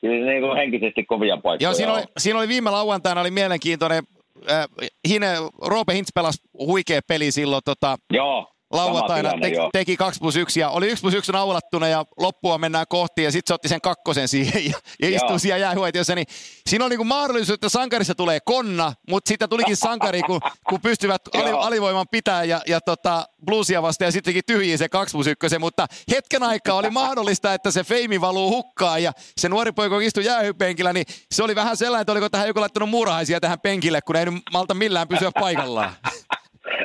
kyllä ne on henkisesti kovia paikkoja. Joo, siinä oli, siinä oli viime lauantaina oli mielenkiintoinen, äh, Hine, Roope Hintz pelasi huikea peli silloin, tota... Joo. Lauantaina teki, teki kaksi plus yksi ja oli yksi plus yksi naulattuna ja loppua mennään kohti ja sitten se otti sen kakkosen siihen ja, ja istuu siellä jäähyvaitiossa. Niin siinä on niinku mahdollisuus, että sankarissa tulee konna, mutta siitä tulikin sankari, kun, kun pystyvät ali, alivoiman pitää ja, ja tota, bluesia vastaan ja sittenkin tyhjiin se kaksi plus yksi. Mutta hetken aikaa oli mahdollista, että se feimi valuu hukkaan ja se nuori poika istui jäähypenkillä, niin se oli vähän sellainen, että oliko tähän joku laittanut muurahaisia tähän penkille, kun ei nyt malta millään pysyä paikallaan.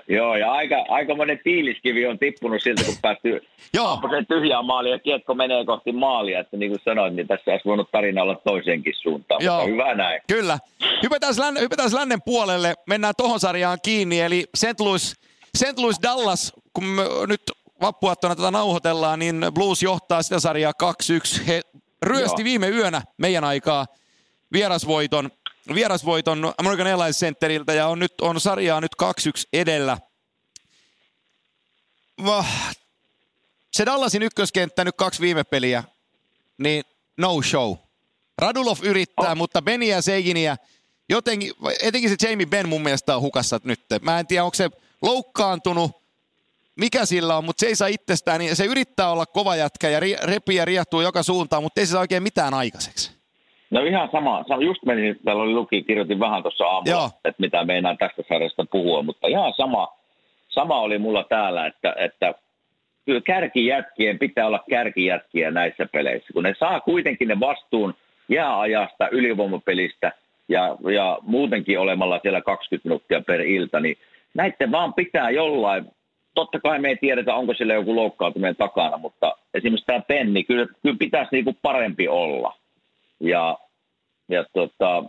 Joo, ja aika, aikamoinen tiiliskivi on tippunut siltä, kun päästy sen tyhjään maaliin ja kiekko menee kohti maalia. Että niin kuin sanoit, niin tässä olisi voinut tarina olla toiseenkin suuntaan, joo, mutta hyvä näin. Kyllä. Hypätään lännen, hypätään lännen puolelle, mennään tohon sarjaan kiinni, eli Saint Louis, Saint Louis Dallas, kun me nyt vappuaattona tätä nauhoitellaan, niin Blues johtaa sitä sarjaa kaksi yksi. He ryösti joo. viime yönä meidän aikaa vierasvoiton. Vierasvoiton American Airlines Centeriltä ja on nyt on sarjaa nyt kaksi yksi edellä. Se Dallasin ykköskenttä nyt kaksi viime peliä, niin no show. Radulov yrittää, oh. mutta Beniä ja Seginiä, jotenkin, etenkin se Jamie Benn mun mielestä on hukassa nyt. Mä en tiedä, onko se loukkaantunut, mikä sillä on, mutta se ei saa itsestään, niin se yrittää olla kova jätkä ja repii ja riehtuu joka suuntaan, mutta ei se saa oikein mitään aikaiseksi. No ihan sama. Just menin, täällä oli luki, kirjoitin vähän tuossa aamulla, joo. että mitä meinaan tästä sarjasta puhua, mutta ihan sama, sama oli mulla täällä, että, että kyllä kärkijätkien pitää olla kärkijätkiä näissä peleissä, kun ne saa kuitenkin ne vastuun jääajasta, ylivoimapelistä ja, ja muutenkin olemalla siellä kaksikymmentä minuuttia per ilta, niin näiden vaan pitää jollain, totta kai me ei tiedetä, onko siellä joku loukkaantuminen takana, mutta esimerkiksi tämä Penni, niin kyllä, kyllä pitäisi niinku parempi olla. Ja, ja tota,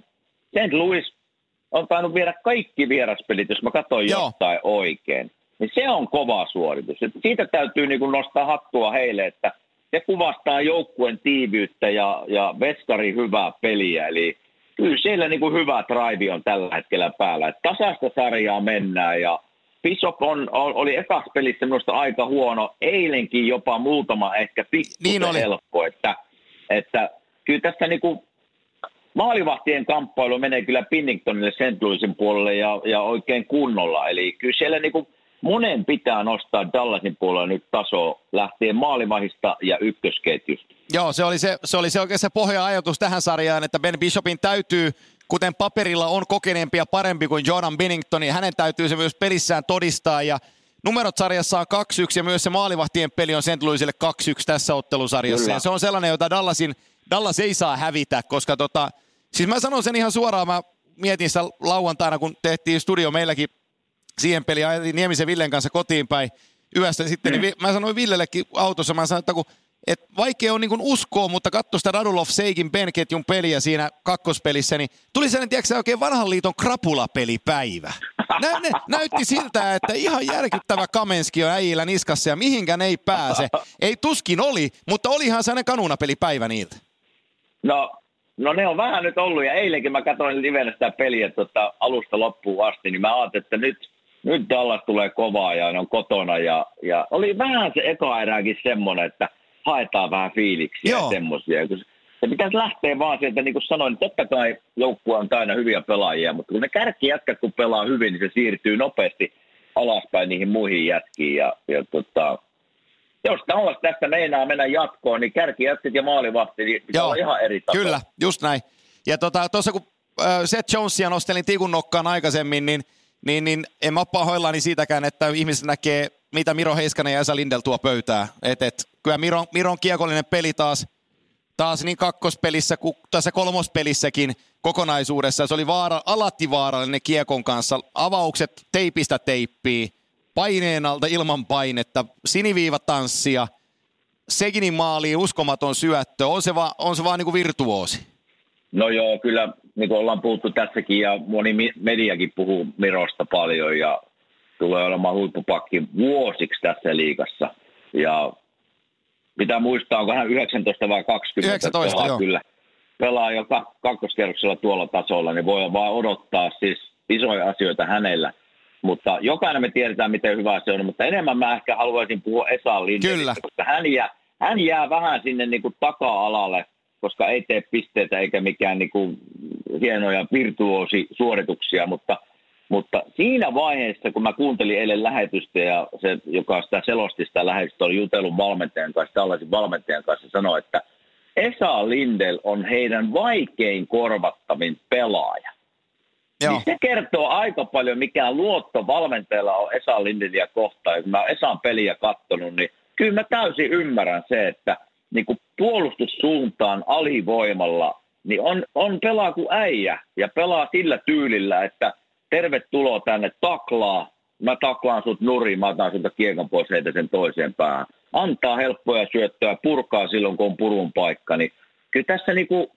Saint Louis on tainnut viedä kaikki vieraspelit, jos mä katsoin joo. jotain oikein. Niin se on kova suoritus. Et siitä täytyy niinku nostaa hattua heille, että se kuvastaa joukkueen tiiviyttä ja, ja veskari hyvää peliä. Eli kyllä siellä niinku hyvä drive on tällä hetkellä päällä. Et tasaista sarjaa mennään ja, Bishop on, oli ekassa pelissä minusta aika huono. Eilenkin jopa muutama ehkä pikkuisen helppo. Että, että kyllä tässä niinku maalivahtien kamppailu menee kyllä Pinningtonille Saint Louisin puolelle ja, ja oikein kunnolla. Eli kyllä siellä niinku monen pitää nostaa Dallasin puolella nyt tasoa lähtien maalivahdista ja ykkösketjusta. Joo, se oli se, se, oli se oikein se pohja-ajatus tähän sarjaan, että Ben Bishopin täytyy, kuten paperilla on kokeneempi ja parempi kuin Jordan Binnington, niin hänen täytyy se myös pelissään todistaa. Ja numerot sarjassa on kaksi yksi ja myös se maalivahtien peli on Saint Louisille kaksi yksi tässä ottelusarjassa. Kyllä. Ja se on sellainen, jota Dallasin, Dallas ei saa hävitä, koska tota, siis mä sanon sen ihan suoraan, mä mietin sitä lauantaina, kun tehtiin studio meilläkin siihen peliin, ajatin Niemisen Villen kanssa kotiin päin yöstä sitten, mm. niin mä sanoin Villellekin autossa, mä sanoin, että kun et vaikea on niin uskoa, mutta katso sitä Radulov-Seikin Ben-ketjun peliä siinä kakkospelissä, niin tuli sellainen, tiedätkö oikein vanhan liiton krapulapelipäivä. Nä, ne, näytti siltä, että ihan järkyttävä Kamenski on äijillä niskassa ja mihinkään ei pääse. Ei tuskin oli, mutta olihan sellainen kanuunapelipäivä niiltä. No, no ne on vähän nyt ollut ja eilenkin mä katsoin livenä sitä peliä tota, alusta loppuun asti, niin mä ajattelin, että nyt nyt Dallas tulee kovaa ja ne on kotona ja, ja oli vähän se eka erääkin semmoinen, että haetaan vähän fiiliksiä ja semmoisia. Se pitäisi lähteä vaan sieltä, niin kuin sanoin, totta kai joukkue on aina hyviä pelaajia, mutta kun ne kärkijätkät kun pelaa hyvin, niin se siirtyy nopeasti alaspäin niihin muihin jätkiin. Ja, ja tota, jos Dallas tästä meinaa mennä jatkoon, niin kärkijätkät ja maalivahti niin pitää olla ihan eri tavalla. Kyllä, just näin. Ja tuossa tota, kun Seth Jonesia nostelin tikun nokkaan aikaisemmin, niin, niin, niin en mä ole pahoillani siitäkään, että ihmiset näkee, mitä Miro Heiskanen ja Esa Lindell tuo pöytää. Et, et, kyllä Miron, Miron kiekollinen peli taas, taas niin kakkospelissä kuin tässä kolmospelissäkin kokonaisuudessa. Se oli vaara, alati vaarallinen kiekon kanssa. Avaukset teipistä teippiä, paineen alta ilman painetta, siniviivatanssia, Seginin maaliin uskomaton syöttö. On se vaan, on se vaan niin kuin virtuoosi. No joo, kyllä niin kuin ollaan puhuttu tässäkin ja moni mediakin puhuu Mirosta paljon ja tulee olemaan huippupakki vuosiksi tässä liigassa. Ja pitää muistaa, onko hän yhdeksäntoista vai kaksikymmentä yhdeksäntoista, pelaa, kyllä. Pelaa jo kakkoskerroksella tuolla tasolla, niin voi vaan odottaa siis isoja asioita hänellä. Mutta jokainen me tiedetään, miten hyvä se on, mutta enemmän mä ehkä haluaisin puhua Esa Lindellistä, koska hän jää, hän jää vähän sinne niin kuin taka-alalle, koska ei tee pisteitä eikä mikään niin kuin hienoja virtuoosisuorituksia, mutta Mutta siinä vaiheessa, kun mä kuuntelin eilen lähetystä ja se, joka sitä selosti sitä lähetystä, oli jutellut valmentajan kanssa, tällaisen valmentajan kanssa, sanoi, että Esa Lindell on heidän vaikein korvattavin pelaaja. Joo. Niin se kertoo aika paljon, mikä luotto valmentajalla on Esa Lindellia kohtaan. Ja kun mä oon Esan peliä katsonut, niin kyllä mä täysin ymmärrän se, että niin kun puolustussuuntaan alivoimalla niin on, on pelaa kuin äijä ja pelaa sillä tyylillä, että tervetuloa tänne, taklaa, mä taklaan sut nurin, mä otan sulta kiekan pois, heitä sen toiseen päähän. Antaa helppoja syöttöä, purkaa silloin, kun on purun paikka. Niin kyllä tässä niinku,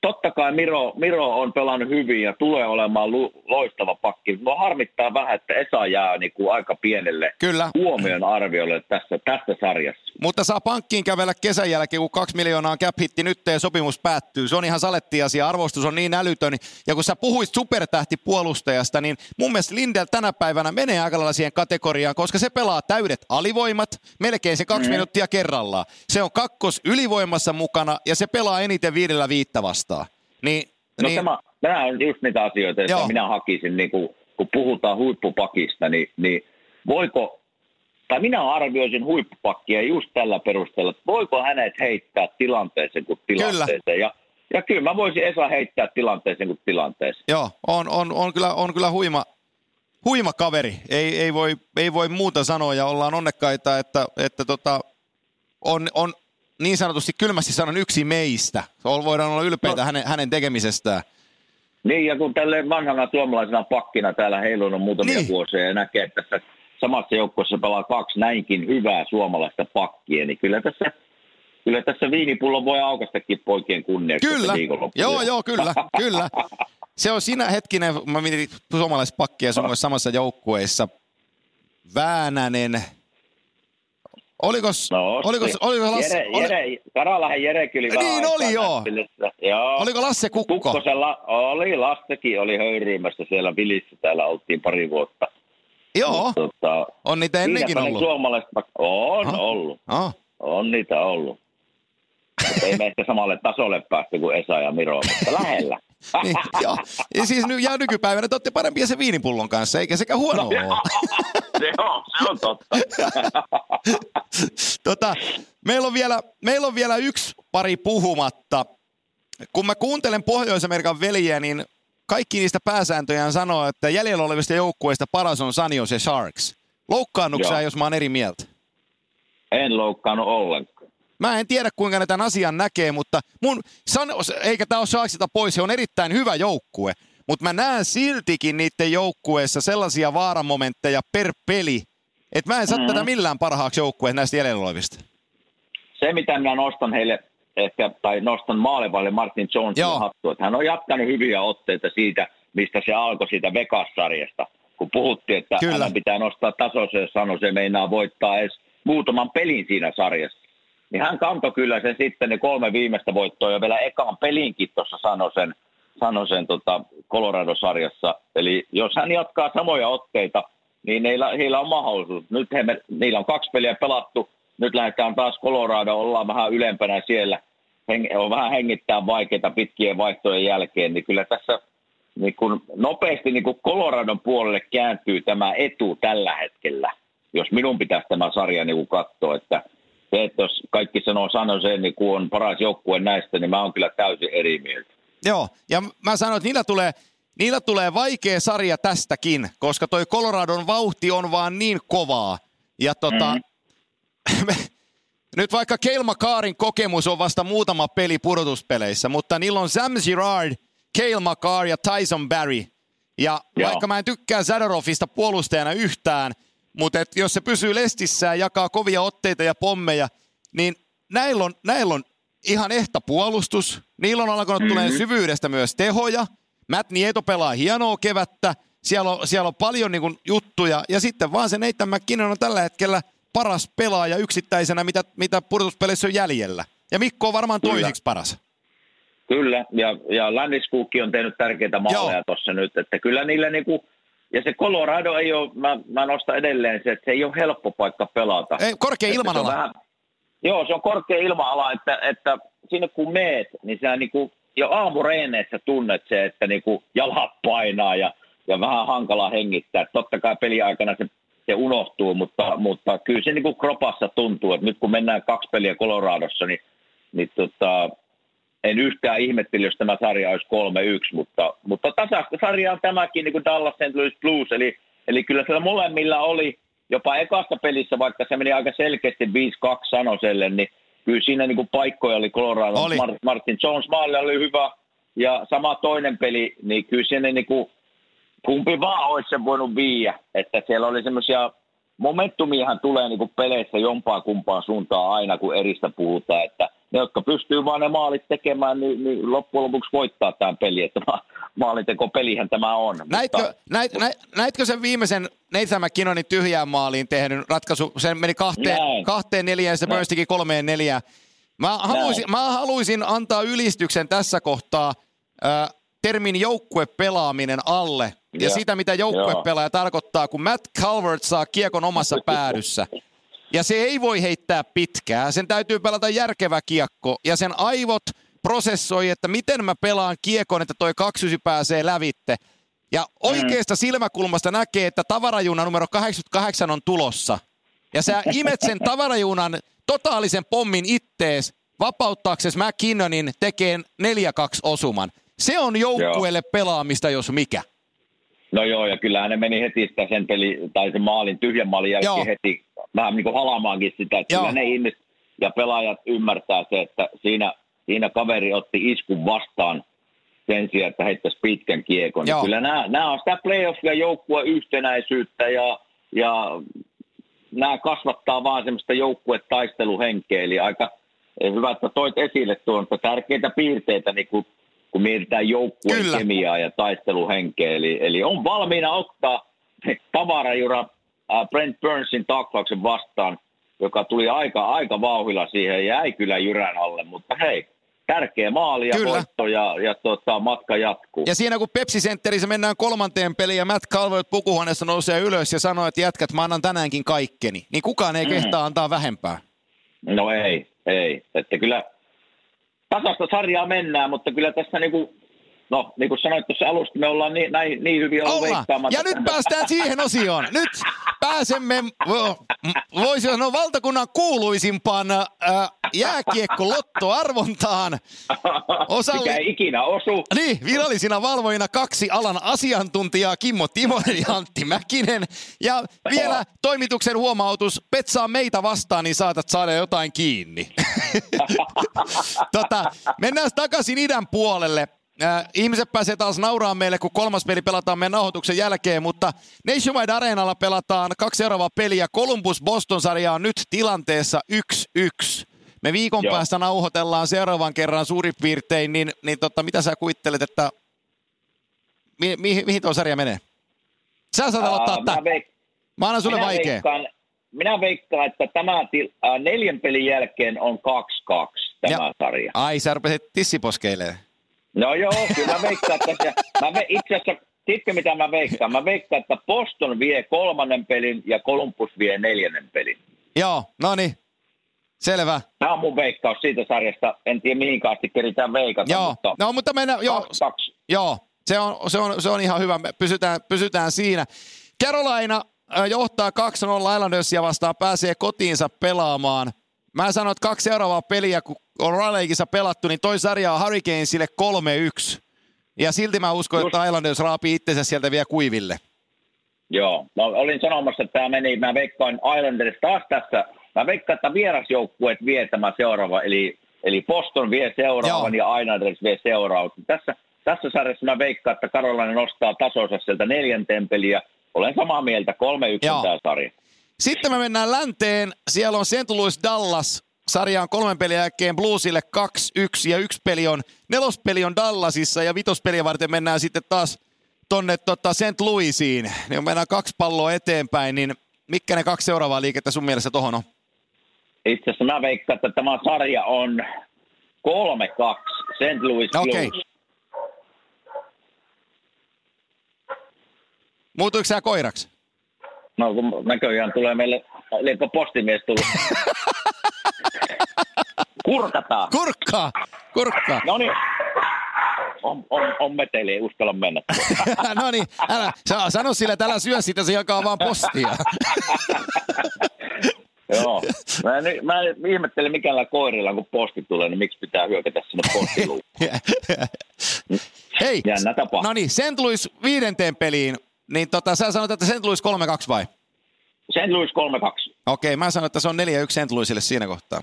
totta kai Miro, Miro on pelannut hyvin ja tulee olemaan lu, loistava pakki. Mua harmittaa vähän, että Esa jää niinku aika pienelle kyllä huomion arviolle tässä, tässä sarjassa. Mutta saa pankkiin kävellä kesän jälkeen, kun kaksi miljoonaa cap-hitti nyt ja sopimus päättyy. Se on ihan saletti asia, arvostus on niin älytön. Ja kun sä puhuit supertähtipuolustajasta, niin mun mielestä Lindell tänä päivänä menee aika lailla siihen kategoriaan, koska se pelaa täydet alivoimat, melkein se kaksi mm. minuuttia kerrallaan. Se on kakkos ylivoimassa mukana ja se pelaa eniten viidellä viittä vastaan. Niin, no niin, tämä, tämä on just niitä asioita, joita minä hakisin, niin kun, kun puhutaan huippupakista, niin, niin voiko... Tai minä arvioisin huippupakkia just tällä perusteella, että voiko hänet heittää tilanteeseen kuin tilanteeseen. Kyllä. Ja, ja kyllä mä voisin Esa heittää tilanteeseen kuin tilanteeseen. Joo, on, on, on, kyllä, on kyllä huima, huima kaveri. Ei, ei, voi, ei voi muuta sanoa ja ollaan onnekkaita, että, että tota, on, on niin sanotusti kylmästi sanon yksi meistä. Voidaan olla ylpeitä no. hänen, hänen tekemisestään. Niin, ja kun tälleen vanhana suomalaisena pakkina täällä heilunut muutamia niin vuosia ja näkee tässä samassa joukkueessa pelaa kaksi näinkin hyvää suomalaista pakkia, niin kyllä tässä, kyllä tässä viinipullo voi aukaistakin poikien kunniaksi. Kyllä, joo, joo, kyllä, kyllä. Se on sinä hetkinen, mä mietin suomalaispakkia sun samassa joukkueessa. Väänänen. Olikos, no, olikos, olikos Lasse? Jere, Jere, Karalahen Jere kyllä vähän niin oli joo. joo. Oliko Lasse Kukko? Kukkosella oli, Lassekin oli höyryymässä siellä Vilissä, täällä oltiin pari vuotta. Joo, mutta, on niitä ennenkin ollut. Suomalaiset on oh. ollut, oh. on niitä ollut. Mutta ei me ehkä samalle tasolle päästy kuin Esa ja Miro, mutta lähellä. Niin, joo. Ja siis nyt ja nykypäivänä te olette parempia sen viinipullon kanssa, eikä sekä huono no, ole. Se on, se on totta. tota, meillä, on vielä, meillä on vielä yksi pari puhumatta. Kun mä kuuntelen Pohjois-Amerikan veljiä, niin kaikki niistä pääsääntöjään sanoo, että jäljellä olevista joukkueista paras on San Jose Sharks. Loukkaannuksia, jos mä oon eri mieltä? En loukkaannut ollenkaan. Mä en tiedä, kuinka ne tämän asian näkee, mutta mun, san, eikä tämä ole Sharksilta pois, se on erittäin hyvä joukkue. Mutta mä näen siltikin niiden joukkueessa sellaisia vaaramomentteja per peli, että mä en saa mm-hmm. tätä millään parhaaksi joukkueet näistä jäljellä olevista. Se, mitä minä nostan heille, ehkä, tai nostan maalivahdille Martin Jonesin hattua, että hän on jatkanut hyviä otteita siitä, mistä se alkoi siitä Vegas-sarjasta. Kun puhuttiin, että Kyllä. hän pitää nostaa tasossa, jos sanoi, se meinaa voittaa edes muutaman pelin siinä sarjassa. Niin hän kantoi kyllä sen sitten ne kolme viimeistä voittoa ja vielä ekaan pelinkin tuossa sanoi sen, sano sen tota Colorado-sarjassa. Eli jos hän jatkaa samoja otteita, niin heillä, heillä on mahdollisuus. Nyt he, niillä on kaksi peliä pelattu. Nyt lähdetään taas Colorado, ollaan vähän ylempänä siellä. Heng, on vähän hengittää vaikeita pitkien vaihtojen jälkeen. Niin kyllä tässä niin kun nopeasti niin kun Coloradon puolelle kääntyy tämä etu tällä hetkellä. Jos minun pitäisi tämä sarja niin katsoa, että se, että jos kaikki sanoo San Jose, niin kun on paras joukkue näistä, niin mä oon kyllä täysin eri mieltä. Joo, ja mä sanon, että niillä tulee, niillä tulee vaikea sarja tästäkin, koska toi Coloradon vauhti on vaan niin kovaa. Ja tota, mm-hmm. me, nyt vaikka Cale Makarin kokemus on vasta muutama peli pudotuspeleissä, mutta niillä on Sam Girard, Cale Makar ja Tyson Barry. Ja Joo. vaikka mä en tykkää Zadorofista puolustajana yhtään, mutta jos se pysyy lestissään, jakaa kovia otteita ja pommeja, niin näillä on, näillä on ihan ehta puolustus. Niillä on alkanut mm-hmm. tulemaan syvyydestä myös tehoja. Matt Nieto pelaa hienoa kevättä. Siellä on, siellä on paljon niin kuin, juttuja. Ja sitten vaan se Nathan McKinnon on tällä hetkellä paras pelaaja yksittäisenä, mitä, mitä pudotuspeleissä on jäljellä. Ja Mikko on varmaan toisiksi paras. Kyllä, ja, ja Landeskukki on tehnyt tärkeitä maaleja tuossa nyt. Että kyllä niillä niinku... Ja se Colorado ei ole, mä, mä nostan edelleen se, että se ei ole helppo paikka pelata. Ei, korkea ilmanala. Vähän, joo, se on korkea ilmanala, että, että sinne kun meet, niin sä niin kuin jo aamureeneissä tunnet se, että niin kuin jalat painaa ja, ja vähän hankala hengittää. Totta kai peliaikana se, se unohtuu, mutta, mutta kyllä se niin kuin kropassa tuntuu, että nyt kun mennään kaksi peliä Coloradossa, niin, niin tota, en yhtään ihmetteli, jos tämä sarja olisi kolme yksi, mutta, mutta tasaista sarja on tämäkin, niin kuin Dallas Saint Louis Blues, eli, eli kyllä siellä molemmilla oli jopa ekasta pelissä, vaikka se meni aika selkeästi viisi kaksi Sanoselle, niin kyllä siinä niin kuin paikkoja oli Colorado, oli. Martin Jones maalle oli hyvä, ja sama toinen peli, niin kyllä siinä niin kuin, kumpi vaan olisi sen voinut viiä, että siellä oli semmoisia, momentumiahan tulee niin kuin peleissä jompaa kumpaan suuntaan aina, kun eristä puhutaan, että ne, jotka pystyy vaan ne maalit tekemään, niin, niin loppujen lopuksi voittaa tämän peli. Että maalintekopelihän tämä on. Näitkö, mutta... näit, näit, näitkö sen viimeisen Nathan McKinnonin tyhjään maaliin tehnyt ratkaisu? Se meni kahteen, kahteen neljään ja se pöystikin kolmeen neljään. Mä haluaisin, mä haluaisin antaa ylistyksen tässä kohtaa äh, termin joukkuepelaaminen alle. Ja, ja sitä, mitä joukkuepelaaja tarkoittaa, kun Matt Calvert saa kiekon omassa päädyssä. Ja se ei voi heittää pitkää. Sen täytyy pelata järkevä kiekko. Ja sen aivot prosessoi, että miten mä pelaan kiekon, että toi kaksysi pääsee lävitte. Ja oikeasta silmäkulmasta näkee, että tavarajuna numero kahdeksankymmentäkahdeksan on tulossa. Ja sä imet sen tavarajunan totaalisen pommin ittees, vapauttaaksesi McKinnonin tekeen neljä kaksi osuman. Se on joukkueelle pelaamista, jos mikä. No joo, ja kyllähän ne meni heti sitä sen peli, tai sen maalin, tyhjän maalin jälkeen joo. heti vähän niin kuin halamaankin sitä, että kyllä ne ihmiset ja pelaajat ymmärtää se, että siinä, siinä kaveri otti iskun vastaan sen sijaan, että heittäisi pitkän kiekon. Joo. Kyllä nämä, nämä on sitä playoffia, joukkueen yhtenäisyyttä ja, ja nämä kasvattaa vaan semmoista joukkuetaisteluhenkeä. Eli aika hyvä, että toit esille tuon tärkeitä piirteitä niin kuin kun mietitään joukkueen Kyllä. kemiaa ja taisteluhenkeä. Eli, eli on valmiina ottaa tavarajura Brent Burnsin taklauksen vastaan, joka tuli aika, aika vauhilla siihen ja jäi kyllä jyrän alle, mutta hei, tärkeä maali ja voitto ja, ja tota, matka jatkuu. Ja siinä kun Pepsi Centerissä mennään kolmanteen peliin ja Matt Calvert pukuhuoneessa nousee ylös ja sanoo, että jätkät, mä annan tänäänkin kaikkeni, niin kukaan ei mm-hmm. kehtaa antaa vähempää. No ei, ei. Että kyllä tasasta sarjaa mennään, mutta kyllä tässä niinku, no niin kuin sanoit tuossa alusta, me ollaan niin, näin, niin hyvin ollut veikkaamatta. Ja nyt päästään siihen osioon. Nyt pääsemme, voisi sanoa, valtakunnan kuuluisimpaan äh, jääkiekko-lottoarvontaan. Osalli... Mikä ei ikinä osu. Niin, virallisina valvojina kaksi alan asiantuntijaa, Kimmo Timonen ja Antti Mäkinen. Ja vielä toimituksen huomautus, petsaa meitä vastaan, niin saatat saada jotain kiinni. tota, mennään takaisin idän puolelle. Ihmiset pääsee taas nauraa meille, kun kolmas peli pelataan meidän nauhoituksen jälkeen, mutta Nationwide Arenalla pelataan kaksi seuraavaa peliä. Columbus Boston-sarja on nyt tilanteessa yksi yksi. Me viikon Joo. päästä nauhoitellaan seuraavan kerran suurin piirtein, niin, niin totta, mitä sä kuvittelet, että mi- mi- mihin tuo sarja menee? Sä saat aloittaa tämän. Veik- Mä annan sulle minä vaikea. Veikkaan, minä veikkaan, että tämä til- äh, neljän pelin jälkeen on kaksi kaksi tämä ja, sarja. Ai, sä rupesit tissiposkeilemaan. No joo, kyllä mä veikkaan tässä. Mä ve, itse asiassa, tiedätkö mitä mä veikkaan? Mä veikkaan, että Boston vie kolmannen pelin ja Columbus vie neljännen pelin. Joo, no niin. Selvä. Tämä on mun veikkaus siitä sarjasta. En tiedä mihinkaan asti keritään veikata. Joo, mutta no, mutta mennään, joo, joo se, on, se, on, se on ihan hyvä. Me pysytään, pysytään siinä. Carolina johtaa kaksi nolla Islandersia vastaan, pääsee kotiinsa pelaamaan. Mä sanon, että kaksi seuraavaa peliä, kun on Raleigissa pelattu, niin toi sarja on Hurricanesille kolme yksi. Ja silti mä uskon, Just. että Islanders raapii itsensä sieltä vielä kuiville. Joo, mä olin sanomassa, että tämä meni, mä veikkaan Islanders taas tässä. Mä veikkaan, että vierasjoukkueet vie tämä seuraava, eli, eli Boston vie seuraavan Joo. ja Islanders vie seuraavan. Tässä, tässä sarjassa mä veikkaan, että Karolainen nostaa tasonsa sieltä neljänteen peliä. Olen samaa mieltä, kolme yksi on tämä sarja. Sitten me mennään länteen. Siellä on Saint Louis Dallas. Sarja on kolmen pelin jälkeen Bluesille kaksi yksi ja yksi peli on, nelospeli on Dallasissa ja vitospeliä varten mennään sitten taas tonne tota Saint Louisiin. Niin mennään kaksi palloa eteenpäin, niin mitkä ne kaksi seuraavaa liikettä sun mielessä tohon on? Itse asiassa mä veikkaan, että tämä sarja on kolme kaksi Saint Louis Blues. Okei. Okay. Muutuiko sä koiraksi? No kun näköjään tulee meille, liekko postimies tullut. Kurkataan. Kurkkaa, kurkkaa. No niin, on, on, on meteli, ei uskalla mennä. no niin, älä, sano sille, että älä syö sitä, se jakaa vaan postia. Joo, mä, en, mä en ihmettelen mikällä koirilla, kun posti tulee, niin miksi pitää hyökätä sinne postiluukkuun. Hei, no niin, Saint Louis viidenteen peliin, niin tota, sä sanot, että Saint Louis kolme kaksi vai? Saint Louis kolme kaksi. Okei, mä sanon, että se on neljä yksi Saint Louisille siinä kohtaa.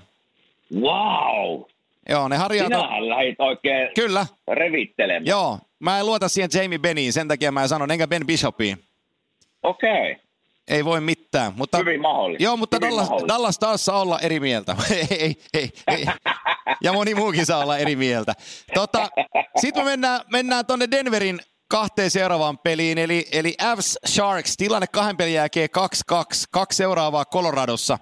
Wow! Joo, ne harjaat... Sinähän lähdit oikein Kyllä. revittelemään. Joo, mä en luota siihen Jamie Benniin, sen takia mä en sanon, enkä Ben Bishopiin. Okei. Okay. Ei voi mitään, mutta... Hyvin mahdollista. Joo, mutta Dallas, Dallas taas saa olla eri mieltä. ei, ei, ei, ei. Ja moni muukin saa olla eri mieltä. Tota, sitten me mennään, mennään tonne Denverin kahteen seuraavaan peliin, eli, eli Avs Sharks, tilanne kahden pelin jälkeen kaksi kaksi, kaksi seuraavaa Coloradossa.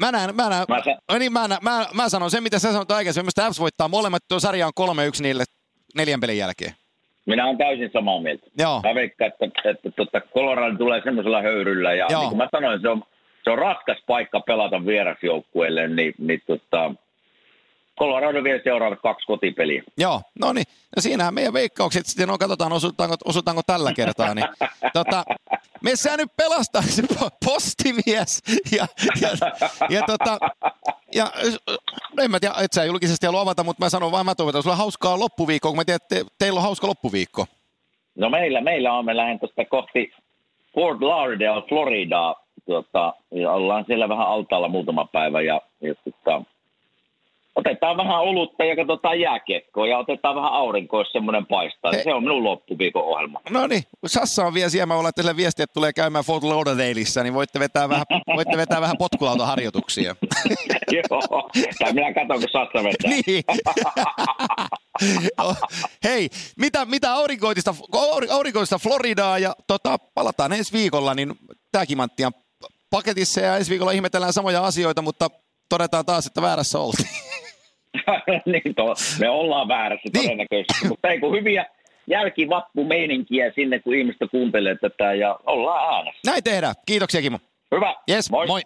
Mä, näen, mä, näen, mä, sä... niin, mä, näen, mä, mä sanon sen, mitä sä sanoit aikaisemmin, että Avs voittaa molemmat, tuo sarja on kolme yksi niille neljän pelin jälkeen. Minä olen täysin samaa mieltä. Joo. Mä veikkaan, että, että, että Colorado tulee semmoisella höyryllä, ja niin kuin mä sanoin, se on, se on raskas paikka pelata vierasjoukkueelle, niin, niin tota... Colorado vielä seuraavat kaksi kotipeliä. Joo, no niin. No siinähän meidän veikkaukset sitten on, katsotaan osutaanko, osutaanko tällä kertaa. Niin. Tota, me sä nyt pelastaa se postimies ja, ja, ja, tota, ja en mä tiedä, et sä julkisesti halua avata, mutta mä sanon vaan, mä toivotan sulla hauskaa loppuviikkoa, kun mä tiedän, että teillä on hauska loppuviikko. No meillä, meillä on, me lähden tuosta kohti Fort Lauderdale, Floridaa, tota, ja ollaan siellä vähän altaalla muutama päivä ja, ja tota, otetaan vähän olutta ja katsotaan jääkiekkoa ja otetaan vähän aurinkoa, jos semmoinen paistaa. He. Se on minun loppuviikon ohjelma. No niin, Sassa on vielä siellä. Mä ollaan teille viestiä, että tulee käymään Fort Lauderdaleissa, niin voitte vetää vähän, voitte vetää vähän potkulautoharjoituksia. Joo, tai minä katson, kun Sassa vetää. Niin. Hei, mitä, mitä aurinkoista, aurinkoista Floridaa ja tota, palataan ensi viikolla, niin tämäkin Mantti on paketissa ja ensi viikolla ihmetellään samoja asioita, mutta todetaan taas, että väärässä oltiin. niin to, me ollaan väärässä todennäköisesti, mutta ei kun hyviä jälkivappumeininkiä sinne, kun ihmistä kuuntelee tätä ja ollaan äänessä. Näin tehdään. Kiitoksia Kimmo. Hyvä. Yes, moi. moi.